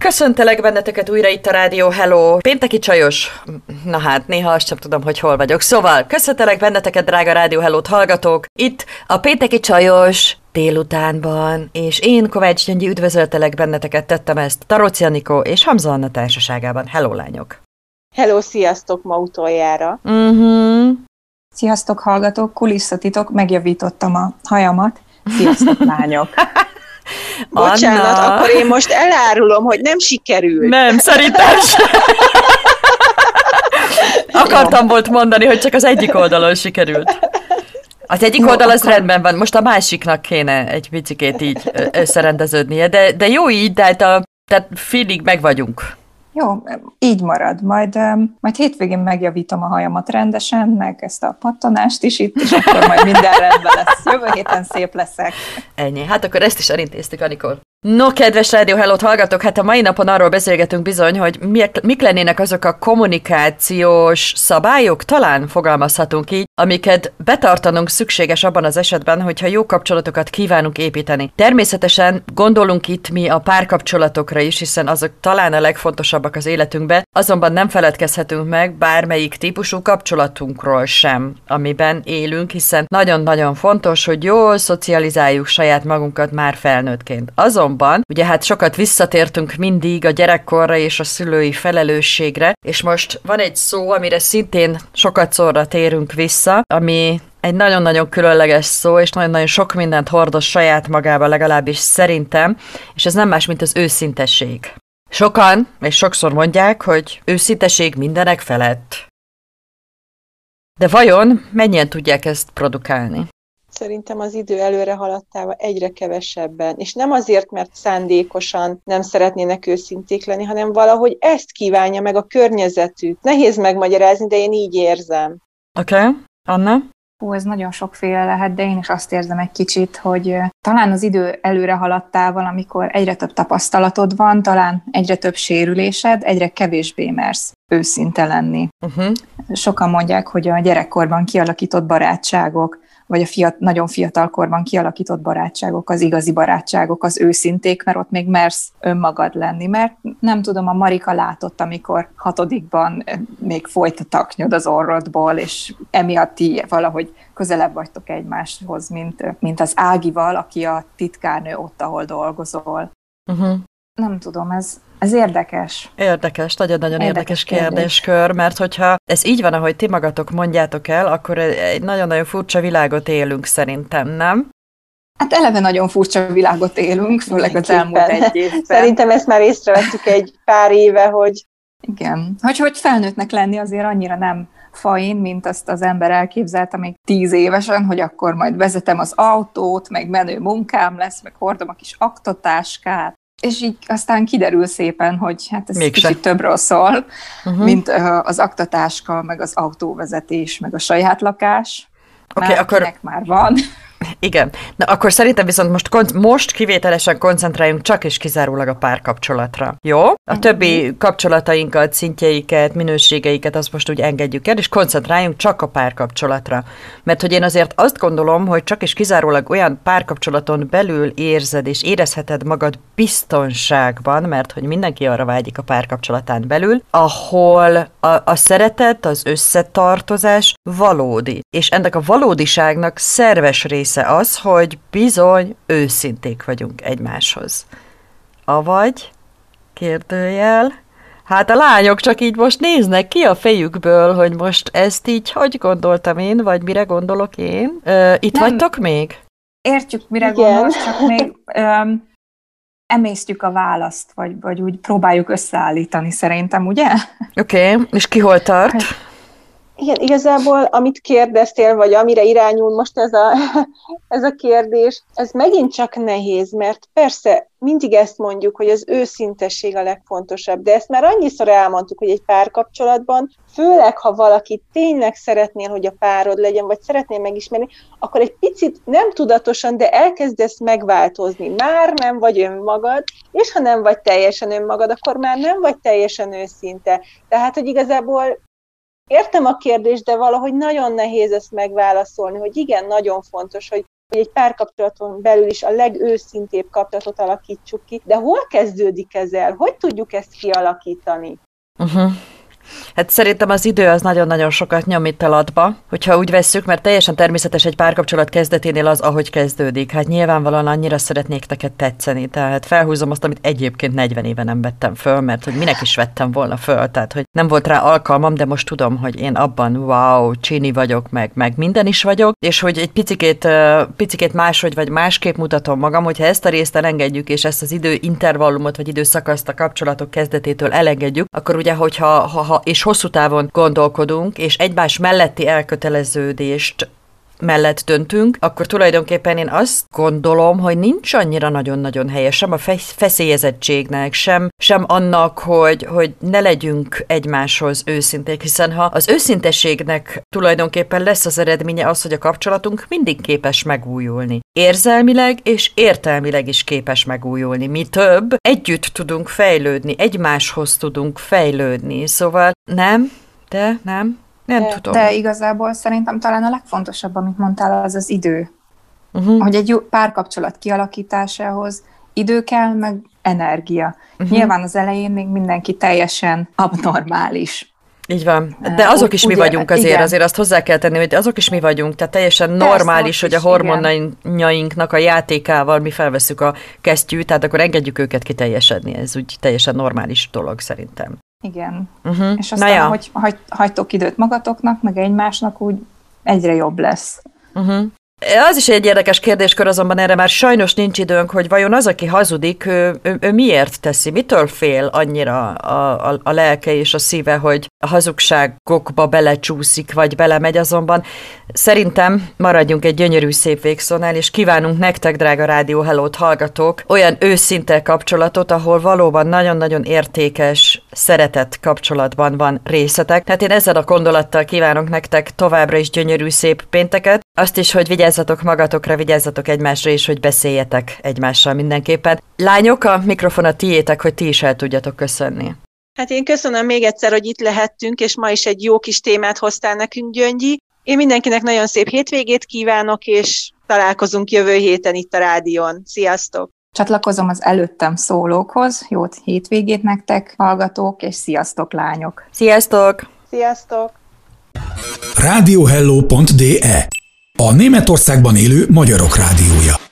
Köszöntelek benneteket újra itt a Rádió Hello pénteki csajos, na hát néha azt sem tudom, hogy hol vagyok. Szóval köszöntelek benneteket, drága Rádió Hello-t hallgatók, itt a pénteki csajos délutánban, és én, Kovács Gyöngyi, üdvözöltelek benneteket, tettem ezt Daróczi Anikó és Hamza Anna társaságában. Hello lányok! Hello, sziasztok ma utoljára! Uh-huh. Sziasztok hallgatók, kulisszatitok, megjavítottam a hajamat. Sziasztok lányok! Bocsánat, Anna. Akkor én most elárulom, hogy nem sikerült. Nem, szerintem sem. Akartam volt mondani, hogy csak az egyik oldalon sikerült. Az egyik oldal az rendben van, most a másiknak kéne egy picikét így összerendeződnie, de, de jó így, de hát a, tehát félig meg vagyunk. Jó, így marad. Majd, majd hétvégén megjavítom a hajamat rendesen, meg ezt a pattanást is itt, és akkor majd minden rendben lesz. Jövő héten szép leszek. Ennyi. Hát akkor ezt is elintéztük, Anikó. No, kedves Rádió Hello-t hallgatok, hát a mai napon arról beszélgetünk bizony, hogy mik lennének azok a kommunikációs szabályok, talán fogalmazhatunk így, amiket betartanunk szükséges abban az esetben, hogyha jó kapcsolatokat kívánunk építeni. Természetesen gondolunk itt mi a párkapcsolatokra is, hiszen azok talán a legfontosabbak az életünkben, azonban nem feledkezhetünk meg bármelyik típusú kapcsolatunkról sem, amiben élünk, hiszen nagyon-nagyon fontos, hogy jól szocializáljuk saját magunkat már felnőttként. Azon ugye hát sokat visszatértünk mindig a gyerekkorra és a szülői felelősségre, és most van egy szó, amire szintén sokat szorra térünk vissza, ami egy nagyon-nagyon különleges szó, és nagyon-nagyon sok mindent hordoz saját magába, legalábbis szerintem, és ez nem más, mint az őszintesség. Sokan, és sokszor mondják, hogy őszintesség mindenek felett. De vajon mennyien tudják ezt produkálni? Szerintem az idő előre haladtával egyre kevesebben, és nem azért, mert szándékosan nem szeretnének őszinték lenni, hanem valahogy ezt kívánja meg a környezetük. Nehéz megmagyarázni, de én így érzem. Oké, okay. Anna? Hú, ez nagyon sokféle lehet, de én is azt érzem egy kicsit, hogy talán az idő előre haladtával, amikor egyre több tapasztalatod van, talán egyre több sérülésed, egyre kevésbé mersz őszinte lenni. Uh-huh. Sokan mondják, hogy a gyerekkorban kialakított barátságok, vagy a fiat, nagyon fiatalkorban kialakított barátságok, az igazi barátságok, az őszinték, mert ott még mersz önmagad lenni, mert nem tudom, a Marika látott, amikor hatodikban még folyt a taknyod az orrodból, és emiatt ti valahogy közelebb vagytok egymáshoz, mint, mint az Ágival, aki a titkárnő ott, ahol dolgozol. Uh-huh. Nem tudom, ez... Ez érdekes. Érdekes, nagyon-nagyon érdekes, érdekes kérdéskör, mert hogyha ez így van, ahogy ti magatok mondjátok el, akkor egy nagyon-nagyon furcsa világot élünk szerintem, nem? Hát eleve nagyon furcsa világot élünk, főleg az elmúlt egy évben. Szerintem ezt már észrevettük egy pár éve, hogy... Igen, hogy hogy felnőttnek lenni azért annyira nem fain, mint azt az ember elképzelte még tíz évesen, hogy akkor majd vezetem az autót, meg menő munkám lesz, meg hordom a kis aktatáskát. és így aztán kiderül szépen, hogy hát ez Még kicsit se. többről szól, uh-huh. mint az aktatáska, meg az autóvezetés, meg a saját lakás. Oké, okay, akkor már van. Igen. Na akkor szerintem viszont most, kon- most kivételesen koncentráljunk csak és kizárólag a párkapcsolatra. Jó? A többi kapcsolatainkat, szintjeiket, minőségeiket azt most úgy engedjük el, és koncentráljunk csak a párkapcsolatra. Mert hogy én azért azt gondolom, hogy csak és kizárólag olyan párkapcsolaton belül érzed és érezheted magad biztonságban, mert hogy mindenki arra vágyik a párkapcsolatán belül, ahol a, a szeretet, az összetartozás valódi. És ennek a valódiságnak szerves része az, hogy bizony őszinték vagyunk egymáshoz. Avagy, kérdőjel, hát a lányok csak így most néznek ki a fejükből, hogy most ezt így hogy gondoltam én, vagy mire gondolok én. Ö, itt nem vagytok még? Értjük, mire gondolsz, csak még öm, emésztjük a választ, vagy, vagy úgy próbáljuk összeállítani szerintem, ugye? Oké, okay. És ki hol tart? Igen, igazából, amit kérdeztél, vagy amire irányul most ez a, ez a kérdés, ez megint csak nehéz, mert persze mindig ezt mondjuk, hogy az őszintesség a legfontosabb, de ezt már annyiszor elmondtuk, hogy egy párkapcsolatban, főleg, ha valaki tényleg szeretnél, hogy a párod legyen, vagy szeretnél megismerni, akkor egy picit nem tudatosan, de elkezdesz megváltozni. Már nem vagy önmagad, és ha nem vagy teljesen önmagad, akkor már nem vagy teljesen őszinte. Tehát, hogy igazából értem a kérdést, de valahogy nagyon nehéz ezt megválaszolni, hogy igen, nagyon fontos, hogy egy párkapcsolaton belül is a legőszintébb kapcsolatot alakítsuk ki, de hol kezdődik ez el? Hogy tudjuk ezt kialakítani? Uh-huh. Hát szerintem az idő az nagyon-nagyon sokat nyom itt alatba, hogyha úgy vesszük, mert teljesen természetes egy párkapcsolat kezdeténél az, ahogy kezdődik. Hát nyilvánvalóan annyira szeretnék neked tetszeni, tehát felhúzom azt, amit egyébként negyven éve nem vettem föl, mert hogy minek is vettem volna föl, tehát hogy nem volt rá alkalmam, de most tudom, hogy én abban wow, csini vagyok, meg, meg minden is vagyok, és hogy egy picikét, picikét máshogy vagy másképp mutatom magam, hogyha ezt a részt elengedjük, és ezt az időintervallumot vagy időszakaszt a kapcsolatok kezdetétől elengedjük, akkor ugye, hogyha ha, ha, és hosszú távon gondolkodunk, és egymás melletti elköteleződést mellett döntünk, akkor tulajdonképpen én azt gondolom, hogy nincs annyira nagyon-nagyon helye sem a feszélyezettségnek, sem, sem annak, hogy, hogy ne legyünk egymáshoz őszinték, hiszen ha az őszintességnek tulajdonképpen lesz az eredménye az, hogy a kapcsolatunk mindig képes megújulni. Érzelmileg és értelmileg is képes megújulni. Mi több, együtt tudunk fejlődni, egymáshoz tudunk fejlődni, szóval nem, de nem. Nem de, tudom. De igazából szerintem talán a legfontosabb, amit mondtál, az az idő. Uh-huh. Hogy egy jó párkapcsolat kialakításához idő kell, meg energia. Uh-huh. Nyilván az elején még mindenki teljesen abnormális. Így van. De azok is mi vagyunk azért, azért azt hozzá kell tenni, hogy azok is mi vagyunk, tehát teljesen normális, hogy a hormonainknak a játékával mi felveszük a kesztyűt, tehát akkor engedjük őket kiteljesedni. Ez úgy teljesen normális dolog szerintem. Igen. Uh-huh. És aztán, ja. hogy hagy, hagytok időt magatoknak, meg egymásnak, úgy egyre jobb lesz. Uh-huh. Az is egy érdekes kérdéskör, azonban erre már sajnos nincs időnk, hogy vajon az, aki hazudik, ő, ő, ő miért teszi, mitől fél annyira a, a, a lelke és a szíve, hogy a hazugságokba belecsúszik, vagy belemegy, azonban szerintem maradjunk egy gyönyörű szép végszónál, és kívánunk nektek, drága Rádió Hellót hallgatók, olyan őszinte kapcsolatot, ahol valóban nagyon-nagyon értékes, szeretett kapcsolatban van részetek. Tehát én ezzel a gondolattal kívánok nektek továbbra is gyönyörű szép pénteket, azt is, hogy vigyázzatok magatokra, vigyázzatok egymásra, és hogy beszéljetek egymással mindenképpen. Lányok, a mikrofon a tiétek, hogy ti is el tudjatok köszönni. Hát én köszönöm még egyszer, hogy itt lehettünk, és ma is egy jó kis témát hoztál nekünk, Gyöngyi. Én mindenkinek nagyon szép hétvégét kívánok, és találkozunk jövő héten itt a rádión. Sziasztok! Csatlakozom az előttem szólókhoz. Jó hétvégét nektek, hallgatók, és sziasztok, lányok! Sziasztok! Sziasztok! rádióhello pont de A Németországban élő magyarok rádiója.